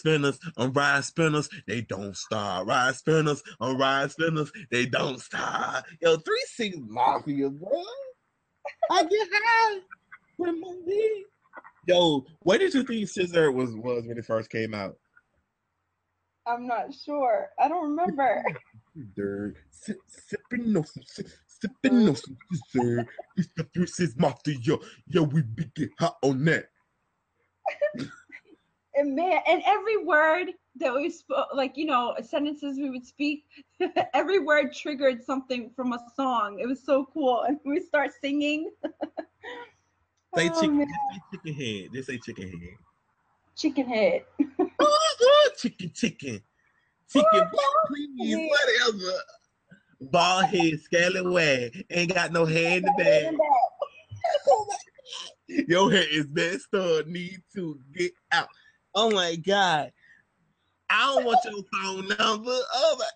spinners, they don't stop. Ride spinners, on ride spinners, they don't stop. Yo, 3-6 Mafia, bro. I get high with my league. Yo, what did you think Scissor was when it first came out? I'm not sure. I don't remember. Sipping on some scissor. It's the 3-6 Mafia. Yo, we be get hot on that. And man, and every word that we spoke, like, you know, sentences we would speak, every word triggered something from a song. It was so cool, and we start singing. Say chicken, just say chicken head. Just say chicken head. Chicken head. Chicken, please, whatever. Bald head, scallywag, ain't got no hair in the bag. Your hair is messed up, need to get out. Oh my God, I don't want your phone number. Oh my,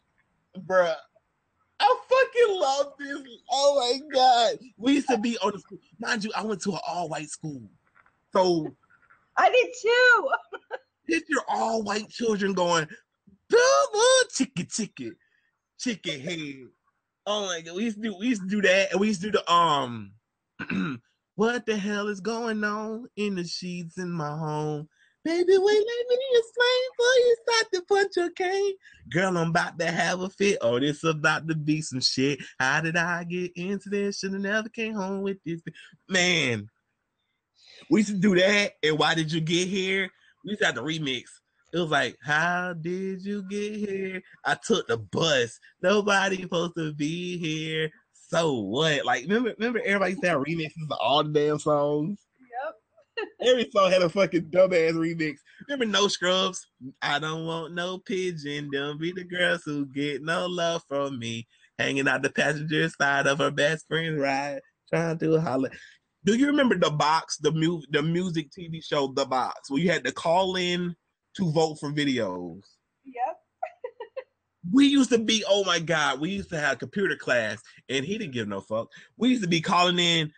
bruh, I fucking love this. Oh my God, we used to be on the school. Mind you, I went to an all-white school, so. I did too. Picture all white children going, chicken head. Oh my God, we used to do that, and we used to do the what the hell is going on in the sheets in my home? Baby, wait, let me explain before you start to punch your cane. Girl, I'm about to have a fit. Oh, this about to be some shit. How did I get into this? Should have never came home with this. Man, we used to do that, and why did you get here? We used to have to remix. It was like, how did you get here? I took the bus. Nobody supposed to be here. So what? Like, remember everybody used to have remixes of all the damn songs? Yep. Every song had a fucking dumbass remix. Remember No Scrubs? I don't want no pigeon. Don't be the girls who get no love from me. Hanging out the passenger side of her best friend's ride. Trying to holler. Do you remember The Box, the music TV show, The Box, where you had to call in to vote for videos? Yep. We used to be, oh my God, we used to have computer class, and he didn't give no fuck. We used to be calling in,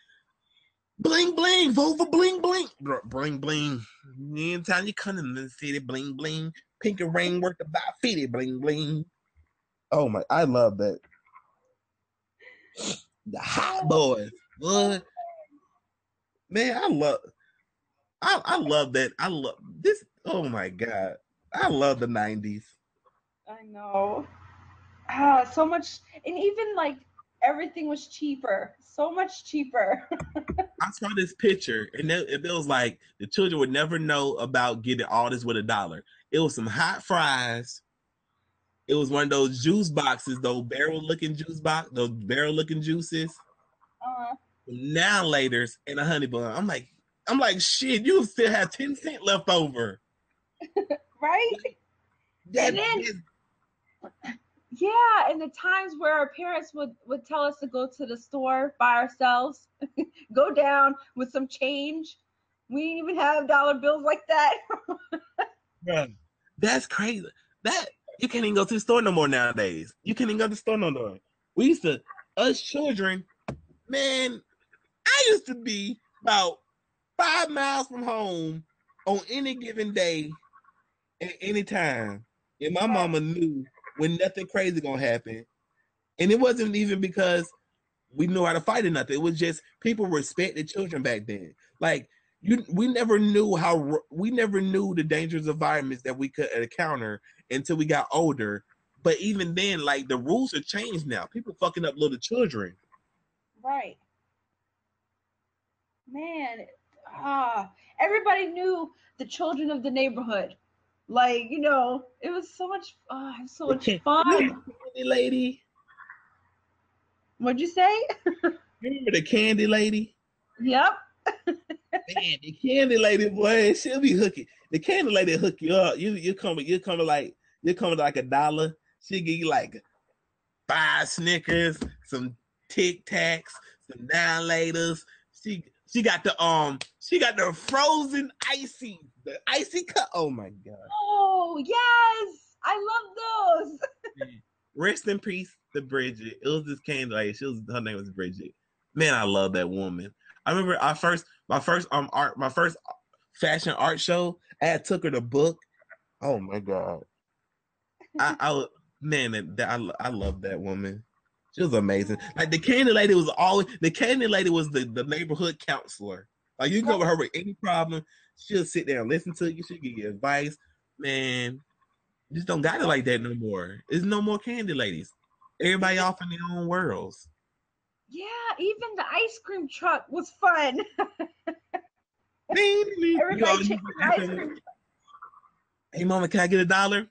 bling, bling, vote for bling, bling, bling, bling. Anytime you come in the city, bling, bling, pink and rain worth about 50, bling, bling. Oh my, I love that. The Hot Boys, what? Man, I love I love that. I love this. Oh my God. I love the 90s. I know. So much. And even like everything was cheaper. So much cheaper. I saw this picture and it was like the children would never know about getting all this with $1. It was some hot fries. It was one of those juice boxes, those barrel-looking juice box, those barrel-looking juices. Now laters and a honey bun. I'm like, shit, you still have 10 cents left over. Right? Yeah, and the times where our parents would tell us to go to the store by ourselves, go down with some change. We didn't even have dollar bills like that. Bruh, that's crazy. That you can't even go to the store no more nowadays. You can't even go to the store no more. We used to, us children, man, I used to be about 5 miles from home on any given day at any time. And my mama knew when nothing crazy gonna happen. And it wasn't even because we knew how to fight or nothing. It was just people respected children back then. Like we never knew the dangerous environments that we could encounter until we got older. But even then, like the rules have changed now. People fucking up little children. Right. Man, everybody knew the children of the neighborhood. Like, you know, it was so much fun. Candy lady. What'd you say? Remember the candy lady? Yep. Man, the candy lady, boy, she'll be hooking. The candy lady hook you up. You're coming like $1. She'll give you like 5 Snickers, some Tic Tacs, some 9 Laters. She got the frozen icy, the icy cup. Oh my God. Oh yes, I love those. Rest in peace to Bridget. It was this candy lady. Her name was Bridget. Man, I love that woman. I remember my first fashion art show. I took her to book. Oh my God. I love that woman. She was amazing. Like the neighborhood counselor. Like you can go with her with any problem, she'll sit there and listen to you. She'll give you advice. Man, just don't got it like that no more. There's no more candy ladies. Everybody off in their own worlds. Yeah, even the ice cream truck was fun. Everybody chasing ice cream truck. Hey, mama, can I get $1?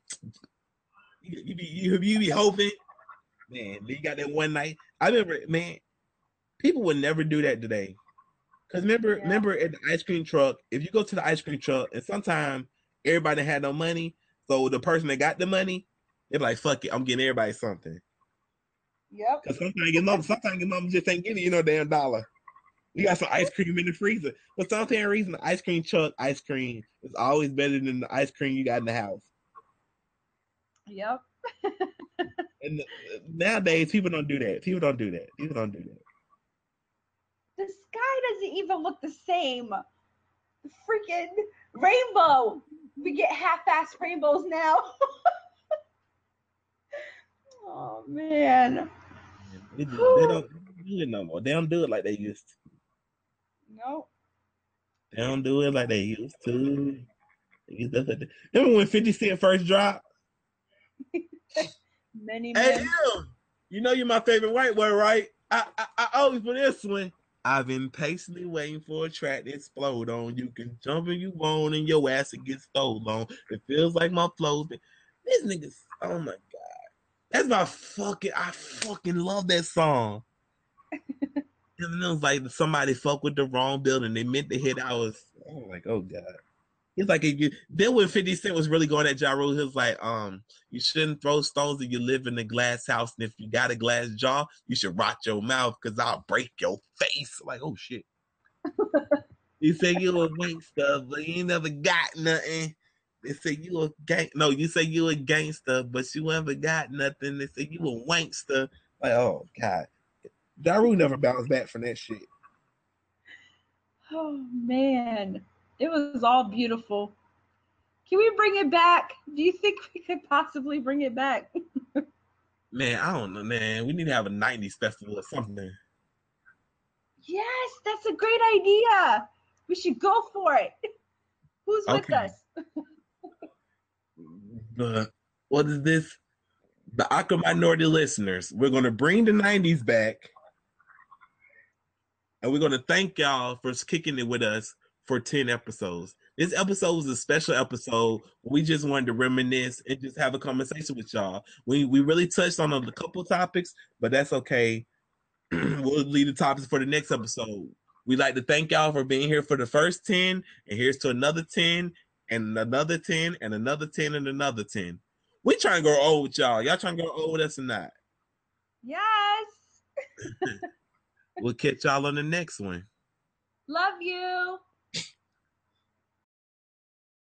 You be hoping. Man, you got that one night. I remember, man, people would never do that today. Because remember at the ice cream truck, if you go to the ice cream truck, and sometimes everybody had no money, so the person that got the money, they're like, fuck it, I'm getting everybody something. Yep. Because sometimes your mom just ain't getting you no damn $1. You got some ice cream in the freezer. For some damn reason, the ice cream truck ice cream is always better than the ice cream you got in the house. Yep. And nowadays, people don't do that. The sky doesn't even look the same. The freaking rainbow. We get half-assed rainbows now. Oh, man. They don't do it no more. They don't do it like they used to. Nope. They don't do it like they used to. Remember when 50 Cent first dropped? Hey, you know you're my favorite white boy, right? I always for this one. I've been patiently waiting for a track to explode on. You can jump if you want, and your ass will get stole on. It feels like my flow's been. This nigga's, oh my God. That's my fucking, I fucking love that song. And it was like somebody fucked with the wrong building. They meant to hit ours. I'm like, oh God. He's like, then when 50 Cent was really going at Ja Rule, he was like, you shouldn't throw stones if you live in a glass house. And if you got a glass jaw, you should rot your mouth because I'll break your face. I'm like, oh, shit. He said you a gangster, but you ain't never got nothing. They say you a gang. No, you say you a gangster, but you never got nothing. They say you a wankster. Like, oh, God. Ja Rule never bounced back from that shit. Oh, man. It was all beautiful. Can we bring it back? Do you think we could possibly bring it back? Man, I don't know, man. We need to have a 90s festival or something. Yes, that's a great idea. We should go for it. Who's with us? What is this? The Aqua Minority listeners. We're going to bring the 90s back. And we're going to thank y'all for kicking it with us for 10 episodes. This episode was a special episode. We just wanted to reminisce and just have a conversation with y'all. We really touched on a couple topics, but that's okay. We'll leave the topics for the next episode. We'd like to thank y'all for being here for the first 10, and here's to another 10, and another 10, and another 10, and another 10. We trying to grow old with y'all. Y'all trying to grow old with us or not? Yes. We'll catch y'all on the next one. Love you.